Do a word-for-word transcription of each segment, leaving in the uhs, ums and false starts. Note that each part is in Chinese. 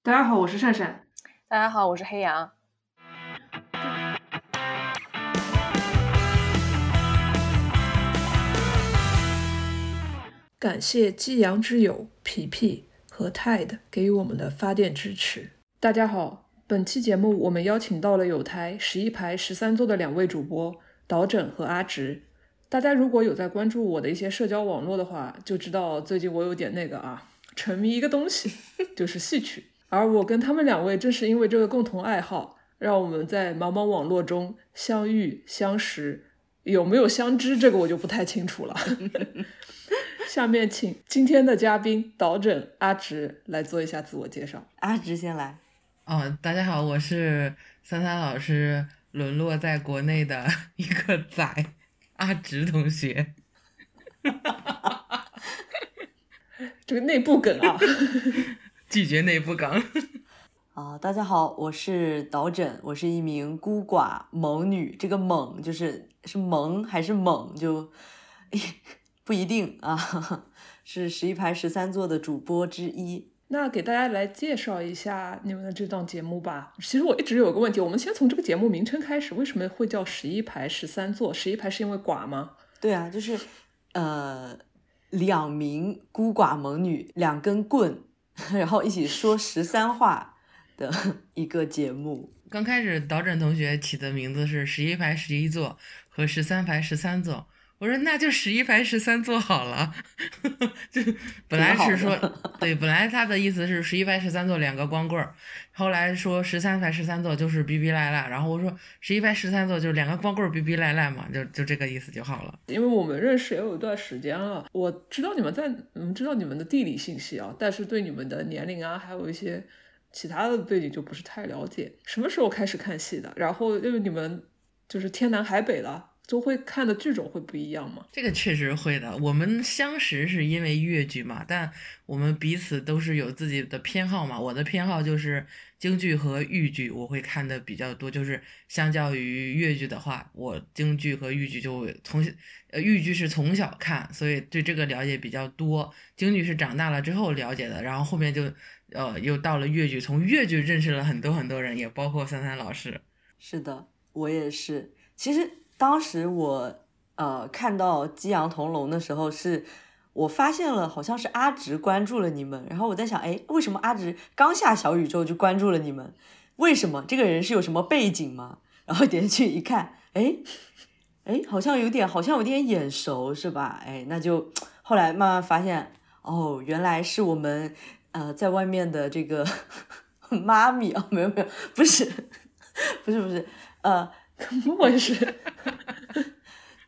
大家好，我是善善。大家好，我是黑羊。感谢激扬之友皮皮和 Tide 给予我们的发电支持。大家好，本期节目我们邀请到了友台十一排十三座的两位主播导诊和阿直。大家如果有在关注我的一些社交网络的话，就知道最近我有点那个啊，沉迷一个东西，就是戏曲。而我跟他们两位正是因为这个共同爱好，让我们在茫茫网络中相遇相识，有没有相知这个我就不太清楚了。下面请今天的嘉宾导诊阿直来做一下自我介绍。阿直先来。哦，大家好，我是三三老师沦落在国内的一个仔阿直同学。这个内部梗啊。拒绝内部梗。啊，大家好，我是导诊，我是一名孤寡猛女。这个猛就是是萌还是猛就不一定啊，是十一排十三座的主播之一。那给大家来介绍一下你们的这档节目吧。其实我一直有个问题，我们先从这个节目名称开始，为什么会叫十一排十三座？十一排是因为寡吗？对啊，就是呃两名孤寡猛女，两根棍。然后一起说十三话的一个节目。刚开始导诊同学起的名字是十一排十一座和十三排十三座，我说那就十一排十三座好了。就本来是说对，本来他的意思是十一排十三座两个光棍，后来说十三排十三座就是逼逼赖赖，然后我说十一排十三座就是两个光棍逼逼赖赖嘛，就就这个意思就好了。因为我们认识也有一段时间了，我知道你们在，嗯，知道你们的地理信息啊，但是对你们的年龄啊，还有一些其他的背景就不是太了解。什么时候开始看戏的？然后因为你们就是天南海北了。都会看的剧种会不一样吗？这个确实会的。我们相识是因为越剧嘛，但我们彼此都是有自己的偏好嘛。我的偏好就是京剧和豫剧，我会看的比较多。就是相较于越剧的话，我京剧和豫剧就从呃豫剧是从小看，所以对这个了解比较多。京剧是长大了之后了解的，然后后面就呃又到了越剧，从越剧认识了很多很多人，也包括三三老师。是的，我也是。其实。当时我呃看到激扬同笼的时候，是我发现了好像是阿直关注了你们，然后我在想，哎，为什么阿直刚下小宇宙就关注了你们？为什么？这个人是有什么背景吗？然后点进去一看，哎哎，好像有点好像有点眼熟是吧？哎，那就后来慢慢发现，哦，原来是我们呃在外面的这个妈咪啊、哦，没有没有，不是不是不是呃。我是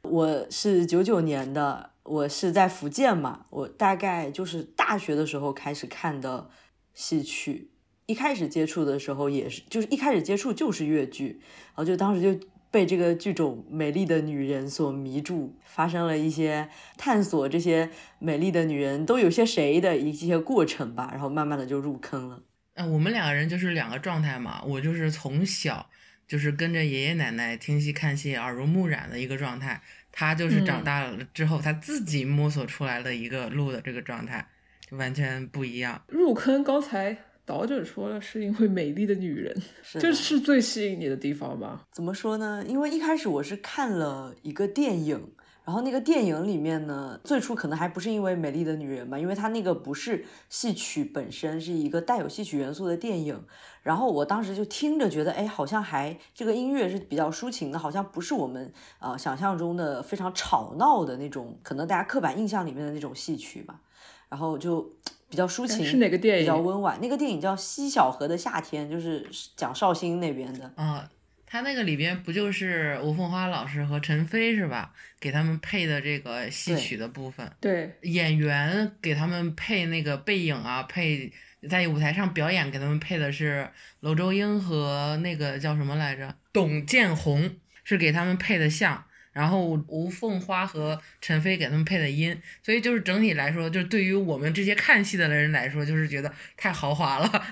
我是九九年的，我是在福建嘛，我大概就是大学的时候开始看的戏曲，一开始接触的时候也是，就是一开始接触就是越剧，然后就当时就被这个剧种美丽的女人所迷住，发生了一些探索这些美丽的女人都有些谁的一些过程吧，然后慢慢的就入坑了。嗯、呃，我们两个人就是两个状态嘛，我就是从小。就是跟着爷爷奶奶听戏看戏耳濡目染的一个状态，他就是长大了之后、嗯、他自己摸索出来了一个路的这个状态，就完全不一样。入坑刚才导诊说了是因为美丽的女人，这是最吸引你的地方吧？怎么说呢，因为一开始我是看了一个电影，然后那个电影里面呢，最初可能还不是因为美丽的女人吧，因为它那个不是戏曲本身，是一个带有戏曲元素的电影。然后我当时就听着觉得，哎，好像还这个音乐是比较抒情的，好像不是我们呃想象中的非常吵闹的那种，可能大家刻板印象里面的那种戏曲吧。然后就比较抒情，是哪个电影？比较温婉。那个电影叫《西小河的夏天》，就是讲绍兴那边的。啊、uh.。他那个里边不就是吴凤花老师和陈飞是吧？给他们配的这个戏曲的部分，对，对演员给他们配那个背影啊，配在舞台上表演给他们配的是娄周英和那个叫什么来着？董建红是给他们配的像，然后吴凤花和陈飞给他们配的音，所以就是整体来说，就是对于我们这些看戏的人来说，就是觉得太豪华了，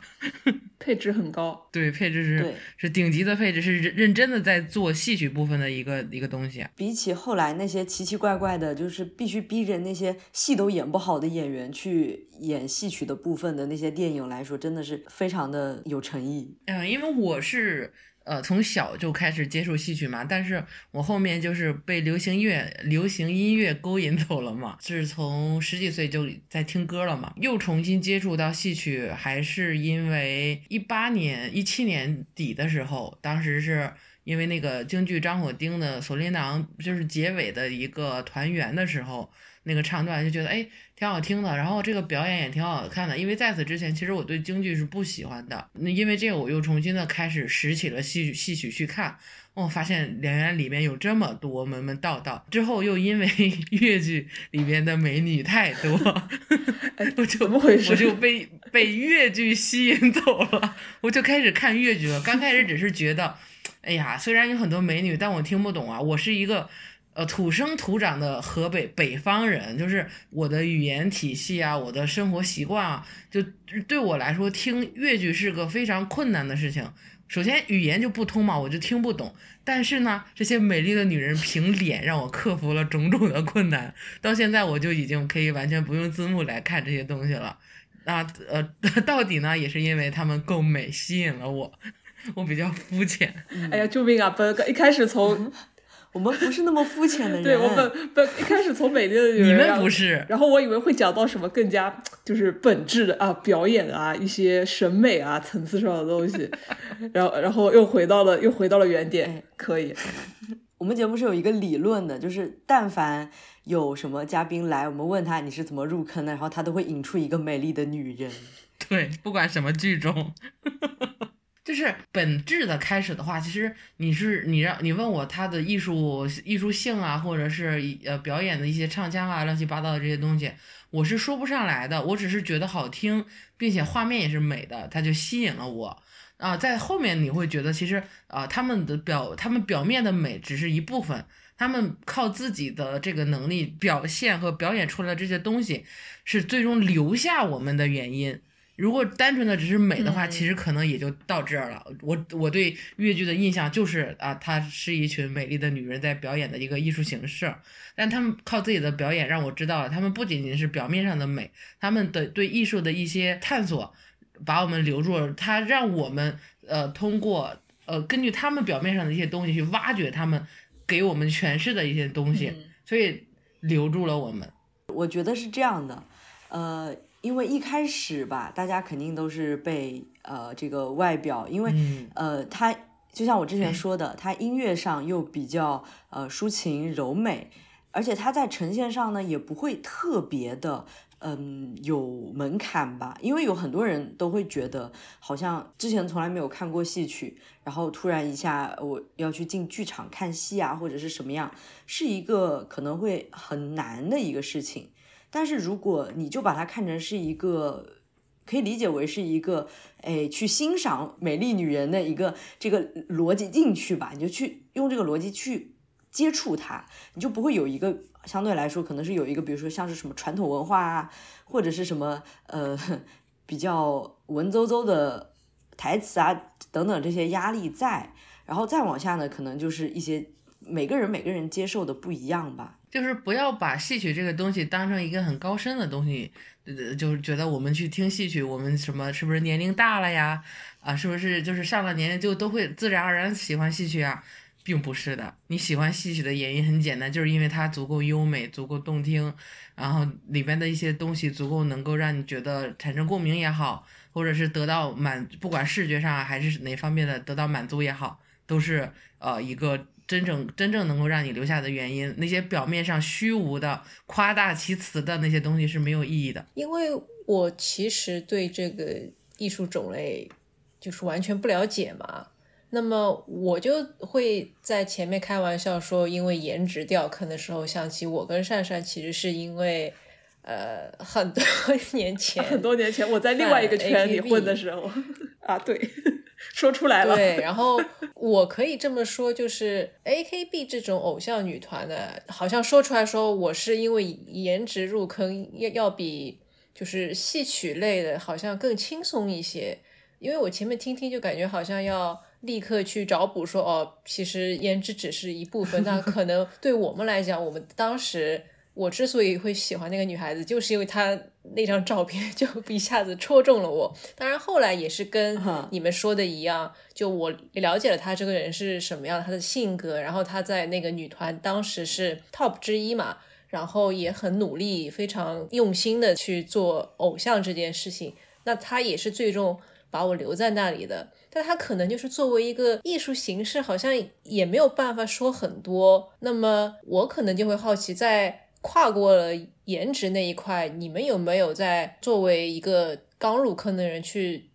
配置很高。对，配置是是顶级的配置，是认真的在做戏曲部分的一个一个东西。比起后来那些奇奇怪怪的，就是必须逼着那些戏都演不好的演员去演戏曲的部分的那些电影来说，真的是非常的有诚意。嗯，因为我是。呃，从小就开始接触戏曲嘛，但是我后面就是被流行乐、流行音乐勾引走了嘛，是从十几岁就在听歌了嘛，又重新接触到戏曲，还是因为一八年、一七年底的时候，当时是因为那个京剧张火丁的《锁麟囊》，就是结尾的一个团圆的时候。那个唱段就觉得哎挺好听的，然后这个表演也挺好看的，因为在此之前其实我对京剧是不喜欢的，因为这个我又重新的开始拾起了戏曲戏曲去看，我、哦、发现原来里面有这么多门门道道，之后又因为越剧里面的美女太多，我就怎么回事？我就被被越剧吸引走了，我就开始看越剧了。刚开始只是觉得，哎呀，虽然有很多美女，但我听不懂啊，我是一个。呃，土生土长的河北北方人，就是我的语言体系啊，我的生活习惯啊，就对我来说听越剧是个非常困难的事情。首先语言就不通嘛，我就听不懂。但是呢，这些美丽的女人凭脸让我克服了种种的困难，到现在我就已经可以完全不用字幕来看这些东西了。那呃，到底呢，也是因为她们够美吸引了我，我比较肤浅。嗯、哎呀，救命啊！不，一开始从。我们不是那么肤浅的人，对，我们本一开始从美丽的女人，你们不是，然后我以为会讲到什么更加就是本质的啊，表演啊，一些审美啊层次上的东西，然后然后又回到了又回到了原点、哎、可以。我们节目是有一个理论的，就是但凡有什么嘉宾来，我们问他你是怎么入坑的，然后他都会引出一个美丽的女人，对，不管什么剧种。就是本质的开始的话，其实你是你让你问我他的艺术艺术性啊，或者是呃表演的一些唱腔啊，乱七八糟的这些东西，我是说不上来的。我只是觉得好听，并且画面也是美的，它就吸引了我啊、呃。在后面你会觉得，其实啊、呃，他们的表他们表面的美只是一部分，他们靠自己的这个能力表现和表演出来的这些东西，是最终留下我们的原因。如果单纯的只是美的话，其实可能也就到这儿了。嗯、我我对越剧的印象就是啊，它是一群美丽的女人在表演的一个艺术形式，但他们靠自己的表演让我知道了，他们不仅仅是表面上的美，他们的对艺术的一些探索，把我们留住了。它让我们呃通过呃根据他们表面上的一些东西去挖掘他们给我们诠释的一些东西，嗯、所以留住了我们。我觉得是这样的，呃。因为一开始吧，大家肯定都是被呃这个外表，因为、嗯、呃他就像我之前说的，他音乐上又比较呃抒情柔美，而且他在呈现上呢也不会特别的嗯有门槛吧，因为有很多人都会觉得好像之前从来没有看过戏曲，然后突然一下我要去进剧场看戏啊或者是什么样，是一个可能会很难的一个事情。但是如果你就把它看成是一个，可以理解为是一个，哎，去欣赏美丽女人的一个这个逻辑进去吧，你就去用这个逻辑去接触它，你就不会有一个相对来说可能是有一个，比如说像是什么传统文化啊，或者是什么呃比较文绉绉的台词啊等等这些压力在，然后再往下呢，可能就是一些每个人每个人接受的不一样吧。就是不要把戏曲这个东西当成一个很高深的东西，呃，就是觉得我们去听戏曲，我们什么是不是年龄大了呀？啊，是不是就是上了年龄就都会自然而然喜欢戏曲啊？并不是的，你喜欢戏曲的原因很简单，就是因为它足够优美，足够动听，然后里边的一些东西足够能够让你觉得产生共鸣也好，或者是得到满，不管视觉上还是哪方面的得到满足也好，都是呃一个。真正真正能够让你留下的原因，那些表面上虚无的夸大其词的那些东西是没有意义的。因为我其实对这个艺术种类就是完全不了解嘛，那么我就会在前面开玩笑说因为颜值掉坑的时候想起我跟善善其实是因为呃很多年前很多年前我在另外一个圈里混的时候啊，对说出来了。对，然后我可以这么说，就是 A K B 这种偶像女团的，好像说出来说我是因为颜值入坑，要要比就是戏曲类的好像更轻松一些。因为我前面听听就感觉好像要立刻去找补说，哦，其实颜值只是一部分，那可能对我们来讲，我们当时我之所以会喜欢那个女孩子，就是因为她那张照片就一下子戳中了我。当然后来也是跟你们说的一样，就我了解了她这个人是什么样，她的性格，然后她在那个女团当时是 top 之一嘛，然后也很努力，非常用心的去做偶像这件事情，那她也是最终把我留在那里的。但他可能就是作为一个艺术形式，好像也没有办法说很多。那么我可能就会好奇，在跨过了颜值那一块，你们有没有在作为一个刚入坑的人去，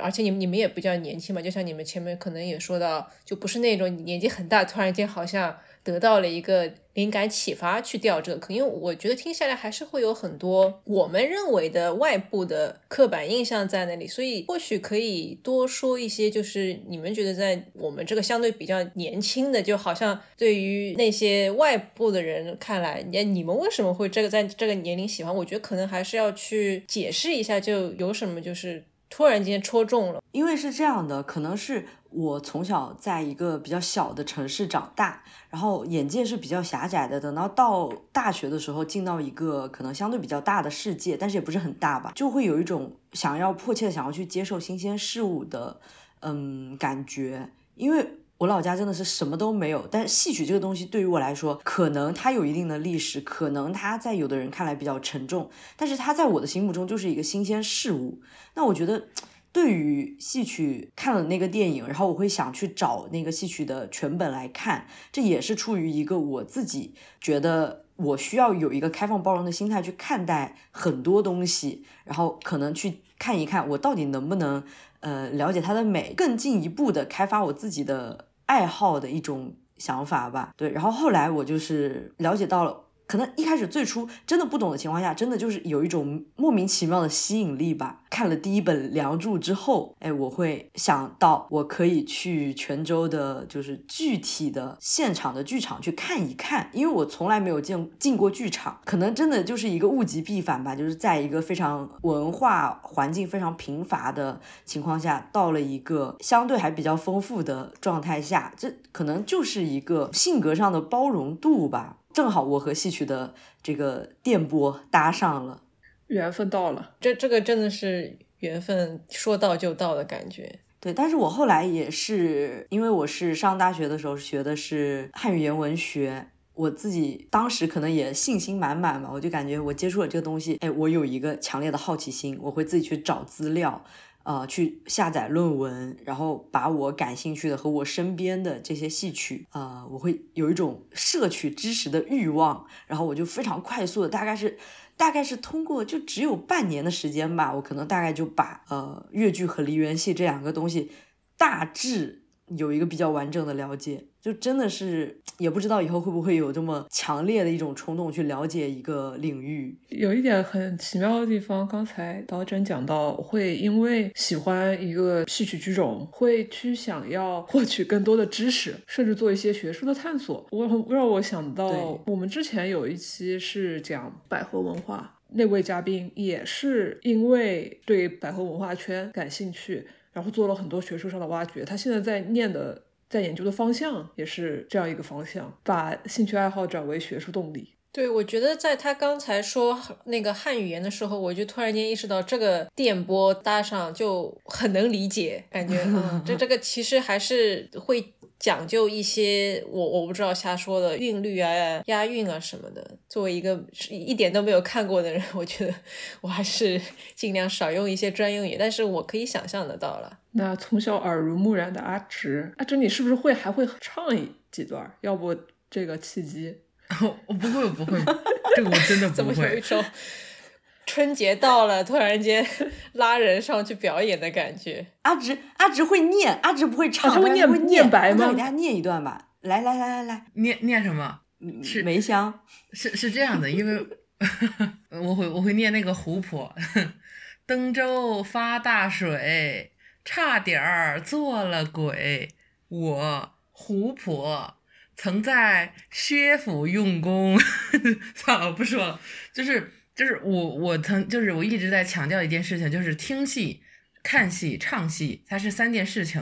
而且你们你们也比较年轻嘛，就像你们前面可能也说到，就不是那种年纪很大突然间好像得到了一个灵感启发去掉这个坑，因为我觉得听下来还是会有很多我们认为的外部的刻板印象在那里，所以或许可以多说一些，就是你们觉得在我们这个相对比较年轻的，就好像对于那些外部的人看来，你们为什么会这个在这个年龄喜欢？我觉得可能还是要去解释一下，就有什么就是突然间戳中了。因为是这样的，可能是我从小在一个比较小的城市长大，然后眼界是比较狭窄的，等到到大学的时候进到一个可能相对比较大的世界，但是也不是很大吧，就会有一种想要迫切想要去接受新鲜事物的嗯感觉。因为我老家真的是什么都没有，但戏曲这个东西对于我来说，可能它有一定的历史，可能它在有的人看来比较沉重，但是它在我的心目中就是一个新鲜事物。那我觉得对于戏曲看了那个电影，然后我会想去找那个戏曲的全本来看，这也是出于一个我自己觉得我需要有一个开放包容的心态去看待很多东西，然后可能去看一看我到底能不能呃了解它的美，更进一步的开发我自己的爱好的一种想法吧。对，然后后来我就是了解到了，可能一开始最初真的不懂的情况下，真的就是有一种莫名其妙的吸引力吧。看了第一本梁祝之后，哎，我会想到我可以去泉州的就是具体的现场的剧场去看一看，因为我从来没有进进过剧场。可能真的就是一个物极必反吧，就是在一个非常文化环境非常贫乏的情况下，到了一个相对还比较丰富的状态下，这可能就是一个性格上的包容度吧。正好我和戏曲的这个电波搭上了，缘分到了，这这个真的是缘分，说到就到的感觉。对，但是我后来也是，因为我是上大学的时候学的是汉语言文学，我自己当时可能也信心满满吧，我就感觉我接触了这个东西，哎，我有一个强烈的好奇心，我会自己去找资料，呃，去下载论文，然后把我感兴趣的和我身边的这些戏曲，呃，我会有一种摄取知识的欲望，然后我就非常快速的，大概是大概是通过就只有半年的时间吧，我可能大概就把呃越剧和梨园戏这两个东西大致有一个比较完整的了解。就真的是也不知道以后会不会有这么强烈的一种冲动去了解一个领域。有一点很奇妙的地方，刚才导诊讲到会因为喜欢一个戏曲剧种，会去想要获取更多的知识，甚至做一些学术的探索。我让我想到我们之前有一期是讲百合文化，那位嘉宾也是因为对百合文化圈感兴趣，然后做了很多学术上的挖掘，他现在在念的在研究的方向也是这样一个方向，把兴趣爱好转为学术动力。对，我觉得在他刚才说那个汉语言的时候，我就突然间意识到这个电波搭上就很能理解，感觉、嗯、这这个其实还是会讲究一些我我不知道瞎说的韵律啊、押韵啊什么的。作为一个一点都没有看过的人，我觉得我还是尽量少用一些专用语，但是我可以想象得到了。那从小耳濡目染的阿直，阿直你是不是会还会唱几段？要不这个契机？我不会，我不会，这个我真的不会。怎么有一种春节到了，突然间拉人上去表演的感觉？阿直，阿直会念，阿直不会唱，啊、他会念他会念白吗？我给大家念一段吧，来来来来来，念念什么？是梅香？是是这样的，因为我会我会念那个湖泊，登州发大水。差点儿做了鬼，我胡婆曾在薛府用功。算了，我不说了。就是就是我我曾就是我一直在强调一件事情，就是听戏、看戏、唱戏，它是三件事情。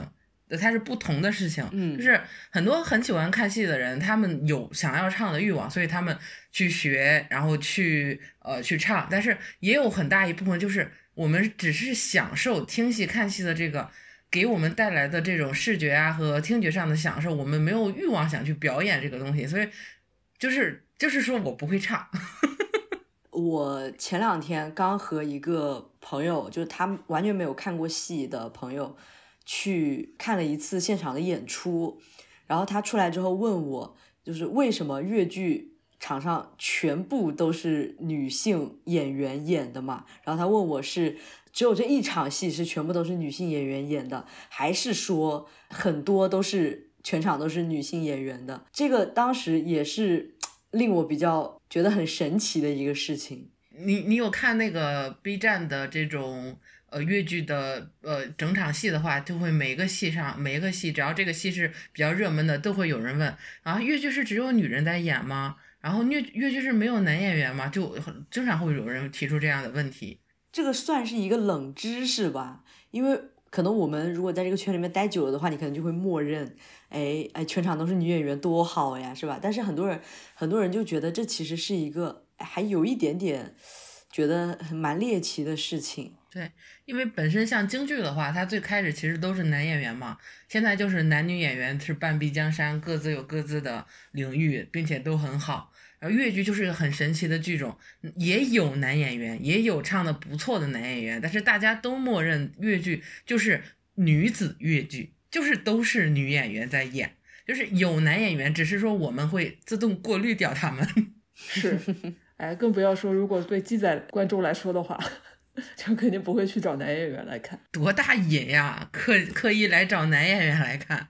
它是不同的事情，嗯，就是很多很喜欢看戏的人，他们有想要唱的欲望，所以他们去学，然后去呃去唱，但是也有很大一部分就是我们只是享受听戏看戏的这个给我们带来的这种视觉啊和听觉上的享受，我们没有欲望想去表演这个东西，所以就是就是说我不会唱。我前两天刚和一个朋友，就是他完全没有看过戏的朋友，去看了一次现场的演出，然后他出来之后问我，就是为什么越剧场上全部都是女性演员演的嘛？然后他问我是只有这一场戏是全部都是女性演员演的，还是说很多都是全场都是女性演员的？这个当时也是令我比较觉得很神奇的一个事情。你你有看那个 B 站的这种？呃，越剧的呃整场戏的话，就会每个戏上每一个戏，只要这个戏是比较热门的，都会有人问啊，越剧是只有女人在演吗？然后越越剧是没有男演员吗？就经常会有人提出这样的问题。这个算是一个冷知识吧，因为可能我们如果在这个圈里面待久了的话，你可能就会默认，哎哎，全场都是女演员多好呀，是吧？但是很多人很多人就觉得这其实是一个还有一点点觉得蛮猎奇的事情。对，因为本身像京剧的话，它最开始其实都是男演员嘛，现在就是男女演员是半壁江山，各自有各自的领域，并且都很好。而越剧就是一个很神奇的剧种，也有男演员，也有唱的不错的男演员，但是大家都默认越剧就是女子越剧，就是都是女演员在演，就是有男演员，只是说我们会自动过滤掉他们。是，哎，更不要说如果对鸡仔观众来说的话。就肯定不会去找男演员来看，多大瘾呀！刻刻意来找男演员来看，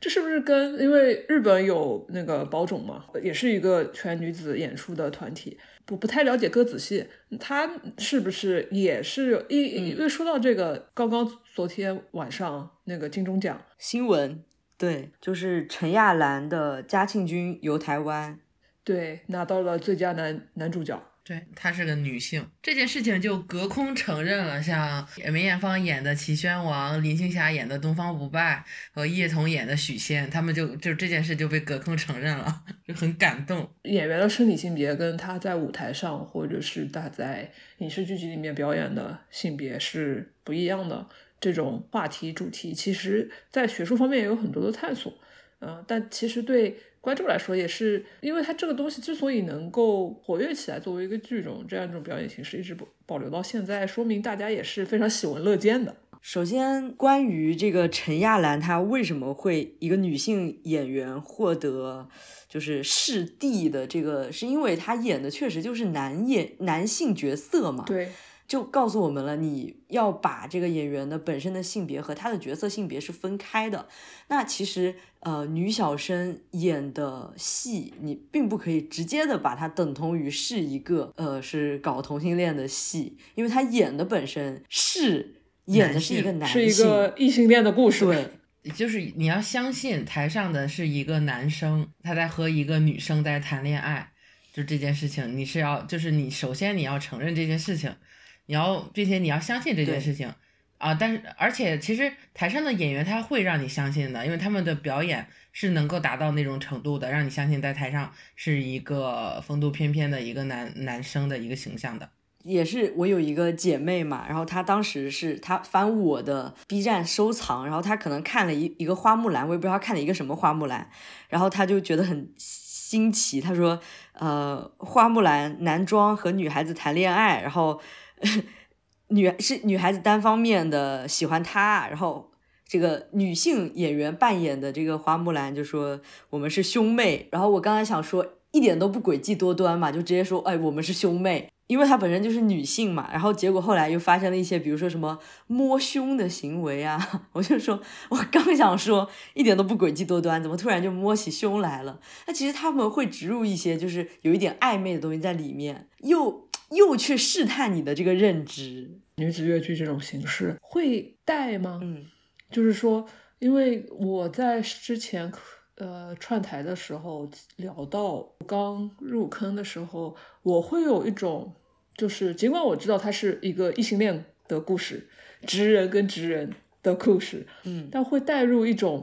这是不是跟因为日本有那个宝冢嘛，也是一个全女子演出的团体，不不太了解歌子戏，他是不是也是一、嗯、因为说到这个，刚刚昨天晚上那个金钟奖新闻，对，就是陈亚兰的《嘉庆君游台湾》，对，拿到了最佳男男主角。对，她是个女性，这件事情就隔空承认了像梅艳芳演的齐宣王，林青霞演的东方不败和叶童演的许仙，他们就就这件事就被隔空承认了，就很感动。演员的生理性别跟她在舞台上或者是她在影视剧集里面表演的性别是不一样的，这种话题主题其实在学术方面也有很多的探索，嗯，但其实对观众来说也是，因为它这个东西之所以能够活跃起来，作为一个剧种，这样一种表演形式一直保留到现在，说明大家也是非常喜闻乐见的。首先，关于这个陈亚兰，她为什么会一个女性演员获得就是视帝的这个，是因为她演的确实就是男演男性角色嘛？对。就告诉我们了，你要把这个演员的本身的性别和他的角色性别是分开的。那其实呃，女小生演的戏你并不可以直接的把它等同于是一个呃是搞同性恋的戏，因为她演的本身是演的是一个男性，是一个异性恋的故事。对，就是你要相信台上的是一个男生，他在和一个女生在谈恋爱，就这件事情你是要，就是你首先你要承认这件事情，你要并且你要相信这件事情啊！但是而且其实台上的演员他会让你相信的，因为他们的表演是能够达到那种程度的，让你相信在台上是一个风度翩翩的一个男男生的一个形象的。也是我有一个姐妹嘛，然后她当时是她翻我的 B 站收藏，然后她可能看了一一个花木兰，我也不知道她看了一个什么花木兰，然后她就觉得很新奇，她说呃花木兰男装和女孩子谈恋爱，然后女是女孩子单方面的喜欢他，然后这个女性演员扮演的这个花木兰就说我们是兄妹，然后我刚才想说一点都不诡计多端嘛，就直接说哎我们是兄妹，因为她本身就是女性嘛，然后结果后来又发生了一些比如说什么摸胸的行为啊，我就说我刚想说一点都不诡计多端，怎么突然就摸起胸来了。那其实他们会植入一些就是有一点暧昧的东西在里面，又又去试探你的这个认知，女子越剧这种形式会带吗？嗯，就是说因为我在之前呃串台的时候聊到刚入坑的时候，我会有一种就是尽管我知道它是一个异性恋的故事，直人跟直人的故事，嗯，但会带入一种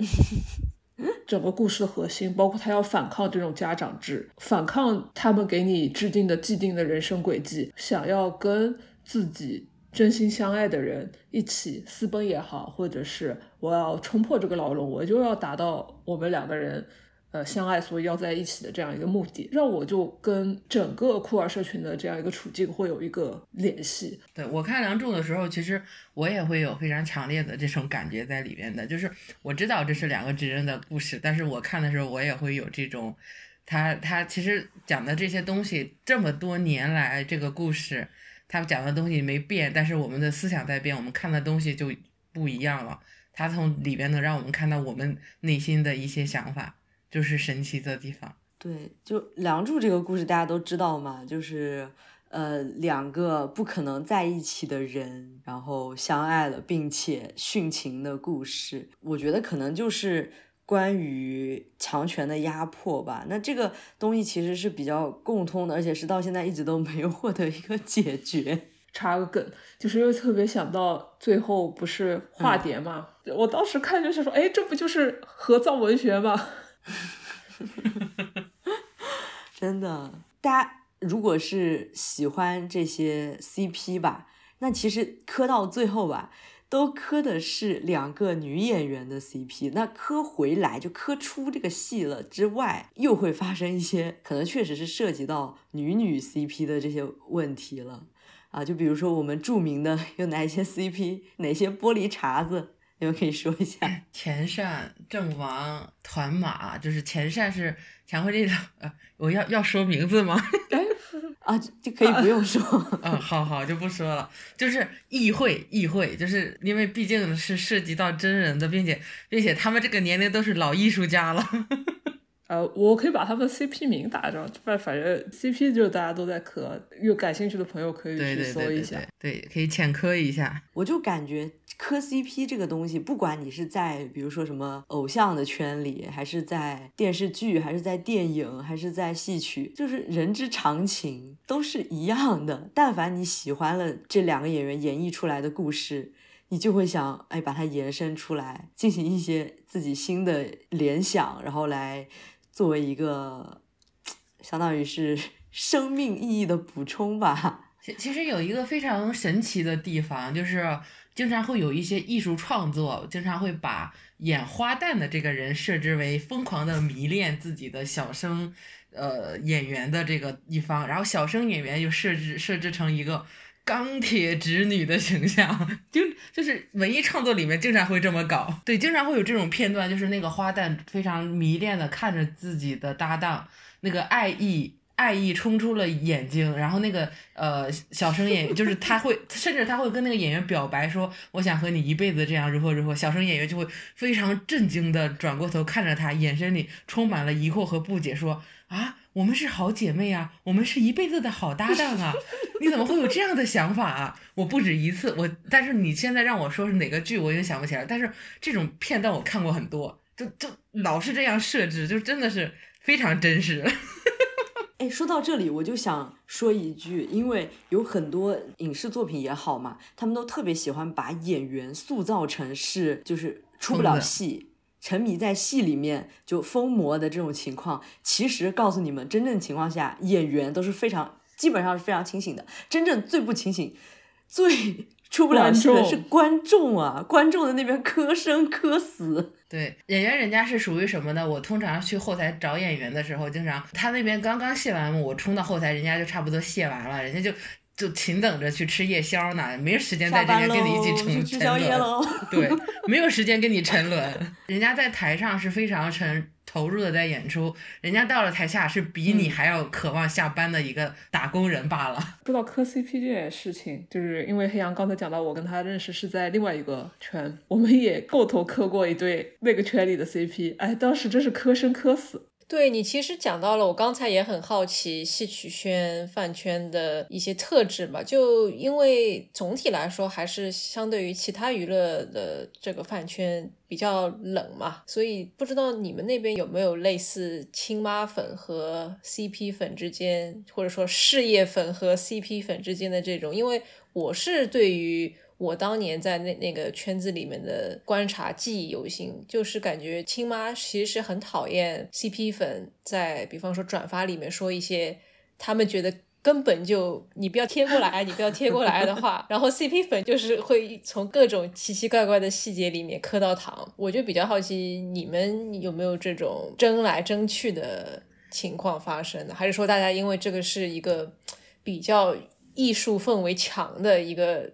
整个故事的核心，包括他要反抗这种家长制，反抗他们给你制定的既定的人生轨迹，想要跟自己真心相爱的人一起私奔也好，或者是我要冲破这个牢笼，我就要达到我们两个人呃相爱所以要在一起的这样一个目的，让我就跟整个酷儿社群的这样一个处境会有一个联系。对，我看梁祝的时候其实我也会有非常强烈的这种感觉在里面的，就是我知道这是两个直人的故事，但是我看的时候我也会有这种他他其实讲的这些东西，这么多年来这个故事他讲的东西没变，但是我们的思想在变，我们看的东西就不一样了，他从里边能让我们看到我们内心的一些想法，就是神奇的地方。对，就梁祝这个故事大家都知道嘛，就是呃两个不可能在一起的人然后相爱了并且殉情的故事，我觉得可能就是关于强权的压迫吧。那这个东西其实是比较共通的，而且是到现在一直都没有获得一个解决。插个梗，就是又特别想到最后不是化蝶嘛、嗯、我当时看就是说哎，这不就是合葬文学吗？真的，大家如果是喜欢这些 C P 吧，那其实磕到最后吧都磕的是两个女演员的 C P， 那磕回来就磕出这个戏了之外，又会发生一些可能确实是涉及到女女 C P 的这些问题了啊，就比如说我们著名的有哪些 C P， 哪些玻璃碴子，你们可以说一下。钱善、郑王、团马，就是钱善是强辉这个，呃，我要要说名字吗？啊，就可以不用说。嗯、啊，好好就不说了。就是议会，议会，就是因为毕竟是涉及到真人的，并且并且他们这个年龄都是老艺术家了。呃，我可以把他们 C P 名打上，反正 C P 就是大家都在磕，有感兴趣的朋友可以去搜一下， 对, 对, 对, 对, 对，可以浅磕一下。我就感觉磕 C P 这个东西，不管你是在比如说什么偶像的圈里，还是在电视剧，还是在电影，还是在戏曲，就是人之常情，都是一样的。但凡你喜欢了这两个演员演绎出来的故事，你就会想哎，把它延伸出来，进行一些自己新的联想，然后来作为一个相当于是生命意义的补充吧。其实有一个非常神奇的地方，就是经常会有一些艺术创作经常会把演花旦的这个人设置为疯狂的迷恋自己的小生呃演员的这个一方，然后小生演员又设置设置成一个钢铁直女的形象，就就是文艺创作里面经常会这么搞。对，经常会有这种片段，就是那个花旦非常迷恋的看着自己的搭档，那个爱意爱意冲出了眼睛，然后那个呃小生演员就是他会甚至他会跟那个演员表白说我想和你一辈子这样如何如何，小生演员就会非常震惊的转过头看着他，眼神里充满了疑惑和不解，说啊我们是好姐妹啊，我们是一辈子的好搭档啊，你怎么会有这样的想法啊？我不止一次，我但是你现在让我说是哪个剧我已经想不起来，但是这种片段我看过很多，就就老是这样设置，就真的是非常真实。哎，说到这里我就想说一句，因为有很多影视作品也好嘛，他们都特别喜欢把演员塑造成是就是出不了戏，沉迷在戏里面就疯魔的这种情况，其实告诉你们真正情况下演员都是非常基本上是非常清醒的，真正最不清醒最出不了戏的是观众啊，观众的那边磕生磕死。对，演员人家是属于什么呢？我通常去后台找演员的时候，经常他那边刚刚卸完幕，我冲到后台人家就差不多卸完了，人家就就勤等着去吃夜宵呢，没时间在这边跟你一起沉沉沦。对，没有时间跟你沉沦。人家在台上是非常沉投入的在演出，人家到了台下是比你还要渴望下班的一个打工人罢了。说到磕 C P 这件事情，就是因为黑羊刚才讲到我跟他认识是在另外一个圈，我们也共同磕过一对那个圈里的 C P， 哎，当时真是磕生磕死。对，你其实讲到了我刚才也很好奇戏曲圈饭圈的一些特质吧，就因为总体来说还是相对于其他娱乐的这个饭圈比较冷嘛，所以不知道你们那边有没有类似亲妈粉和 C P 粉之间，或者说事业粉和 C P 粉之间的这种，因为我是对于我当年在那那个圈子里面的观察记忆犹新，就是感觉亲妈其实是很讨厌 C P 粉在比方说转发里面说一些他们觉得根本就你不要贴过来你不要贴过来的话然后 C P 粉就是会从各种奇奇怪怪的细节里面磕到糖。我就比较好奇你们有没有这种争来争去的情况发生，还是说大家因为这个是一个比较艺术氛围强的一个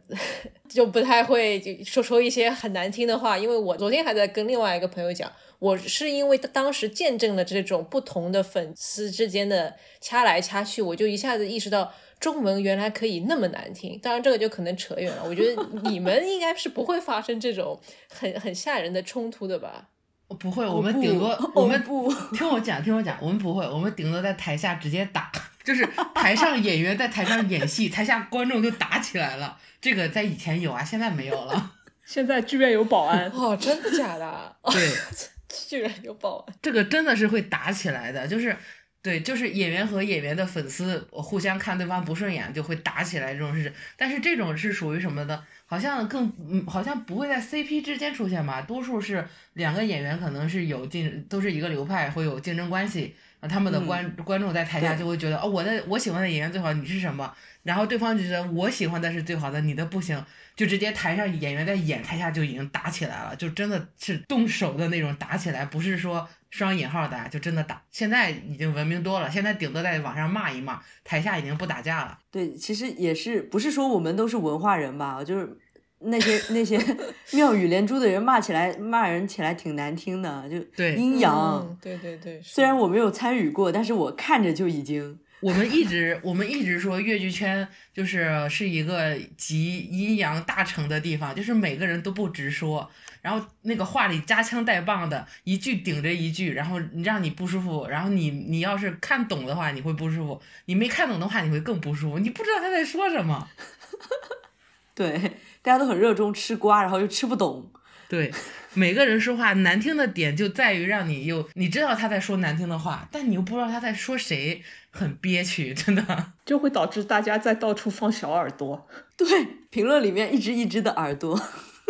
就不太会就说说一些很难听的话。因为我昨天还在跟另外一个朋友讲，我是因为当时见证了这种不同的粉丝之间的掐来掐去，我就一下子意识到中文原来可以那么难听。当然这个就可能扯远了，我觉得你们应该是不会发生这种很很吓人的冲突的吧。不会，我们顶多我们不听我讲听我讲我们不会，我们顶多在台下直接打，就是台上演员在台上演戏台下观众就打起来了。这个在以前有啊，现在没有了。现在剧院有保安。哦，真的假的？对，居然有保安。这个真的是会打起来的，就是对，就是演员和演员的粉丝互相看对方不顺眼就会打起来这种事。但是这种是属于什么的，好像更、嗯、好像不会在 C P 之间出现吧，多数是两个演员可能是有竞都是一个流派会有竞争关系，他们的观、嗯、观众在台下就会觉得哦，我的我喜欢的演员最好，你是什么？然后对方就觉得我喜欢的是最好的，你的不行，就直接台上演员在演，台下就已经打起来了，就真的是动手的那种打起来，不是说双引号打，就真的打。现在已经文明多了，现在顶多在网上骂一骂，台下已经不打架了。对，其实也是不是说我们都是文化人吧，就是那些那些妙语连珠的人骂起来骂人起来挺难听的，就阴阳、嗯、对对对。虽然我没有参与过，但是我看着就已经我们一直我们一直说越剧圈就是是一个集阴阳大成的地方，就是每个人都不直说，然后那个话里夹枪带棒的，一句顶着一句，然后让你不舒服，然后你你要是看懂的话你会不舒服，你没看懂的话你会更不舒服，你不知道他在说什么。对，大家都很热衷吃瓜，然后又吃不懂。对，每个人说话难听的点就在于让你又你知道他在说难听的话，但你又不知道他在说谁，很憋屈，真的就会导致大家在到处放小耳朵。对，评论里面一只一只的耳朵。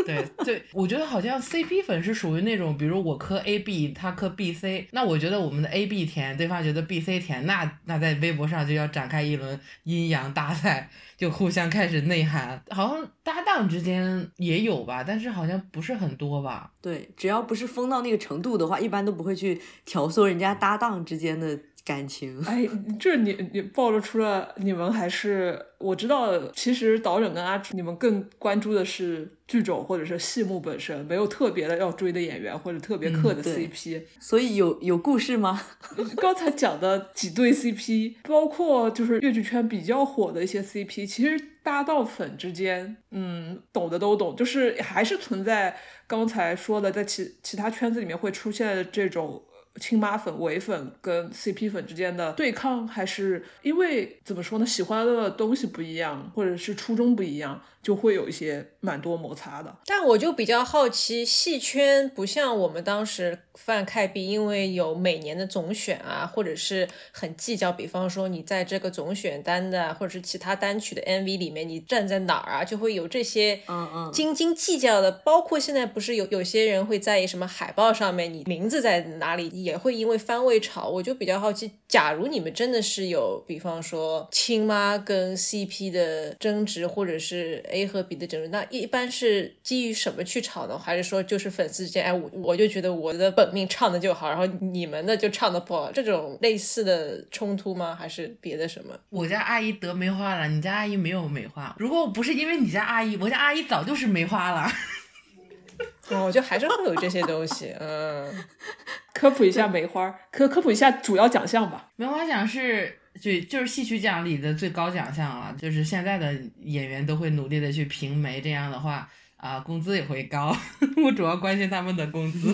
对对，我觉得好像 C P 粉是属于那种比如我磕 A B 他磕 B C， 那我觉得我们的 A B 甜对方觉得 B C 甜，那那在微博上就要展开一轮阴阳大赛，就互相开始内涵。好像搭档之间也有吧，但是好像不是很多吧。对，只要不是疯到那个程度的话，一般都不会去挑唆人家搭档之间的感情。哎，这你你暴露出了你们还是我知道，其实导演跟阿楚你们更关注的是剧种或者是戏目本身，没有特别的要追的演员或者特别磕的 C P、嗯、所以有有故事吗？刚才讲的几对 C P 包括就是越剧圈比较火的一些 C P， 其实搭档粉之间嗯，懂的都懂，就是还是存在刚才说的在其其他圈子里面会出现的这种亲妈粉、伪粉跟 C P 粉之间的对抗，还是因为怎么说呢，喜欢的东西不一样或者是初衷不一样，就会有一些蛮多摩擦的。但我就比较好奇，戏圈不像我们当时泛开毕，因为有每年的总选啊，或者是很计较，比方说你在这个总选单的或者是其他单曲的 M V 里面你站在哪儿啊，就会有这些斤斤计较的。包括现在不是有有些人会在意什么海报上面你名字在哪里，也会因为番位吵。我就比较好奇，假如你们真的是有比方说亲妈跟 C P 的争执，或者是 A 和 B 的争执，那一般是基于什么去吵呢？还是说就是粉丝之间，哎，我我就觉得我的本命唱的就好，然后你们的就唱的不好，这种类似的冲突吗？还是别的什么？我家阿姨得梅花了，你家阿姨没有梅花，如果不是因为你家阿姨，我家阿姨早就是梅花了。哦，就还是会有这些东西。嗯，科普一下梅花，科科普一下主要奖项吧。梅花奖是就就是戏曲奖里的最高奖项了，就是现在的演员都会努力的去评梅，这样的话啊、呃，工资也会高。我主要关心他们的工资。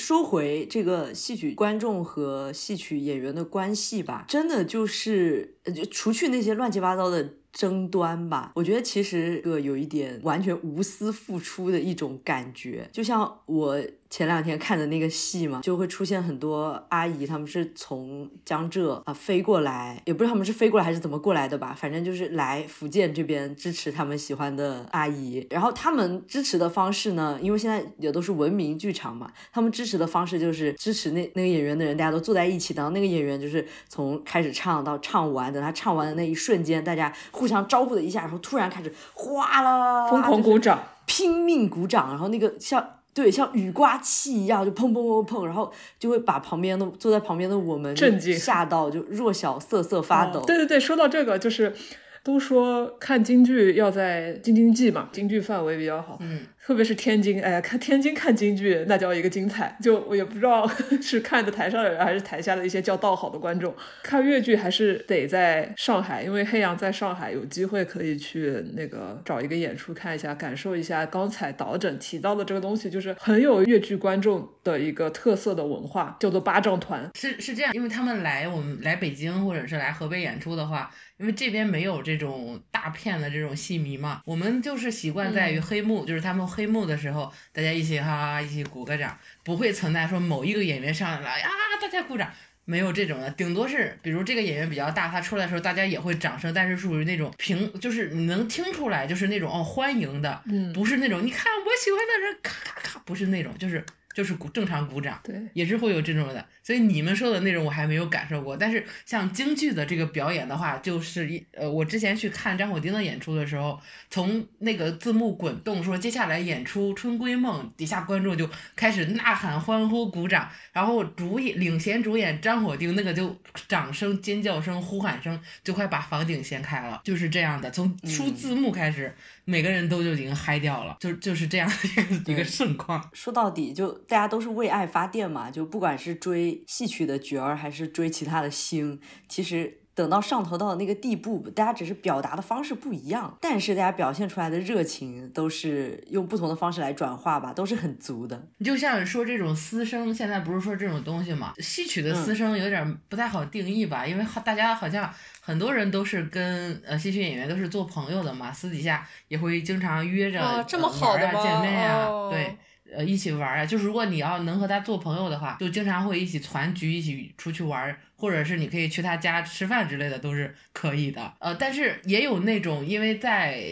说回这个戏曲观众和戏曲演员的关系吧，真的就是就除去那些乱七八糟的争端吧，我觉得其实这个有一点完全无私付出的一种感觉。就像我前两天看的那个戏嘛，就会出现很多阿姨，他们是从江浙啊、呃、飞过来，也不知道他们是飞过来还是怎么过来的吧，反正就是来福建这边支持他们喜欢的阿姨。然后他们支持的方式呢，因为现在也都是文明剧场嘛，他们支持的方式就是支持那那个演员的人，大家都坐在一起，然后那个演员就是从开始唱到唱完，等他唱完的那一瞬间，大家互相招呼的一下，然后突然开始哗啦疯狂鼓掌，拼命鼓掌，然后那个像。对，像雨刮器一样就砰砰砰砰，然后就会把旁边的坐在旁边的我们震惊吓到，就弱小瑟瑟发抖、哦、对对对，说到这个就是都说看京剧要在京津冀嘛，京剧范围比较好、嗯、特别是天津，哎呀，看天津看京剧那叫一个精彩，就我也不知道是看着台上的人还是台下的一些叫道好的观众。看越剧还是得在上海，因为黑羊在上海有机会可以去那个找一个演出看一下，感受一下刚才导诊提到的这个东西，就是很有越剧观众的一个特色的文化，叫做巴掌团。是是这样，因为他们来我们来北京或者是来河北演出的话，因为这边没有这种大片的这种戏迷嘛，我们就是习惯在于黑幕、嗯、就是他们黑幕的时候大家一起哈、啊、一起鼓个掌，不会存在说某一个演员上来了啊大家鼓掌，没有这种的，顶多是比如这个演员比较大，他出来的时候大家也会掌声，但是属于那种平，就是你能听出来就是那种哦欢迎的、嗯、不是那种你看我喜欢的人咔咔咔，不是那种，就是就是正常鼓掌，对，也是会有这种的。所以你们说的那种我还没有感受过，但是像京剧的这个表演的话，就是呃，我之前去看张火丁的演出的时候，从那个字幕滚动说接下来演出《春闺梦》，底下观众就开始呐喊、欢呼、鼓掌，然后主演领衔主演张火丁那个就掌声、尖叫声、呼喊声就快把房顶掀开了，就是这样的。从出字幕开始。嗯，每个人都就已经嗨掉了，就就是这样的一个盛况。说到底就大家都是为爱发电嘛，就不管是追戏曲的角儿还是追其他的星，其实等到上头到那个地步，大家只是表达的方式不一样，但是大家表现出来的热情都是用不同的方式来转化吧，都是很足的。你就像说这种私生，现在不是说这种东西嘛，戏曲的私生有点不太好定义吧、嗯、因为大家好像很多人都是跟呃戏曲演员都是做朋友的嘛，私底下也会经常约着、啊、这么好的、呃、玩啊见面啊、哦、对呃，一起玩啊，就是如果你要能和他做朋友的话，就经常会一起团局，一起出去玩，或者是你可以去他家吃饭之类的，都是可以的。呃，但是也有那种，因为在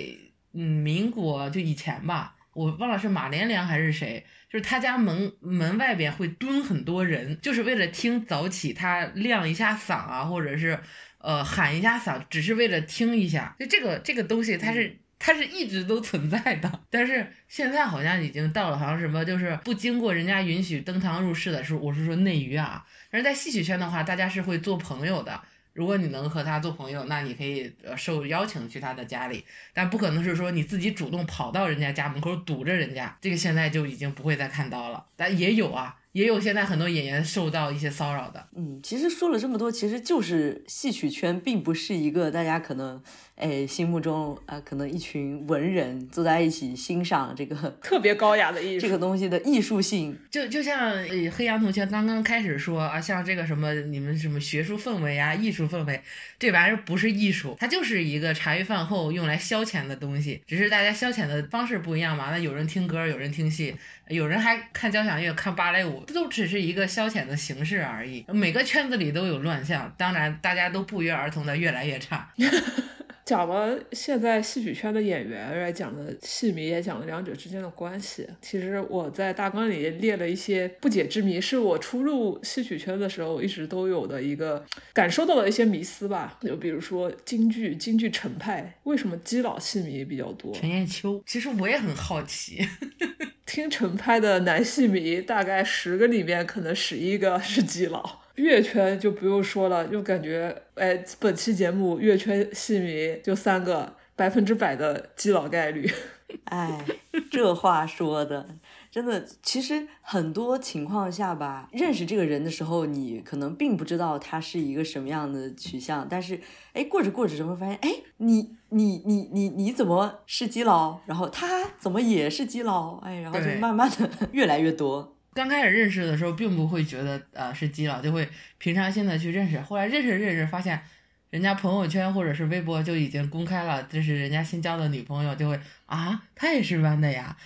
嗯民国就以前吧，我忘了是马连良还是谁，就是他家门门外边会蹲很多人，就是为了听早起他亮一下嗓啊，或者是呃喊一下嗓，只是为了听一下。就这个这个东西，它是。嗯它是一直都存在的，但是现在好像已经到了好像什么就是不经过人家允许登堂入室的时候，我是说内娱啊，但是在戏曲圈的话大家是会做朋友的，如果你能和他做朋友，那你可以受邀请去他的家里，但不可能是说你自己主动跑到人家家门口堵着人家，这个现在就已经不会再看到了，但也有啊，也有现在很多演员受到一些骚扰的。嗯，其实说了这么多，其实就是戏曲圈并不是一个大家可能哎心目中啊、呃、可能一群文人坐在一起欣赏这个特别高雅的艺术这个东西的艺术性。就就像黑羊同学刚刚开始说啊，像这个什么你们什么学术氛围啊、艺术氛围，这玩意儿不是艺术，它就是一个茶余饭后用来消遣的东西，只是大家消遣的方式不一样嘛。那有人听歌，有人听戏，有人还看交响乐、看芭蕾舞。这都只是一个消遣的形式而已，每个圈子里都有乱象，当然大家都不约而同的越来越差。讲了现在戏曲圈的演员，也讲了戏迷，也讲了两者之间的关系。其实我在大纲里列了一些不解之谜，是我初入戏曲圈的时候一直都有的一个感受到了一些迷思吧。就比如说京剧，京剧程派为什么基佬戏迷比较多？陈砚秋，其实我也很好奇。听程派的男戏迷，大概十个里面可能十一个是基佬。乐圈就不用说了，就感觉哎，本期节目乐圈戏迷就三个，百分之百的基佬概率。哎，这话说的真的，其实很多情况下吧，认识这个人的时候你可能并不知道他是一个什么样的取向，但是哎，过着过着怎么发现哎，你你你你你怎么是基佬，然后他怎么也是基佬，哎，然后就慢慢的越来越多。刚开始认识的时候并不会觉得呃是基佬，就会平常心的去认识，后来认识认识发现人家朋友圈或者是微博就已经公开了这是人家新交的女朋友，就会啊她也是弯的呀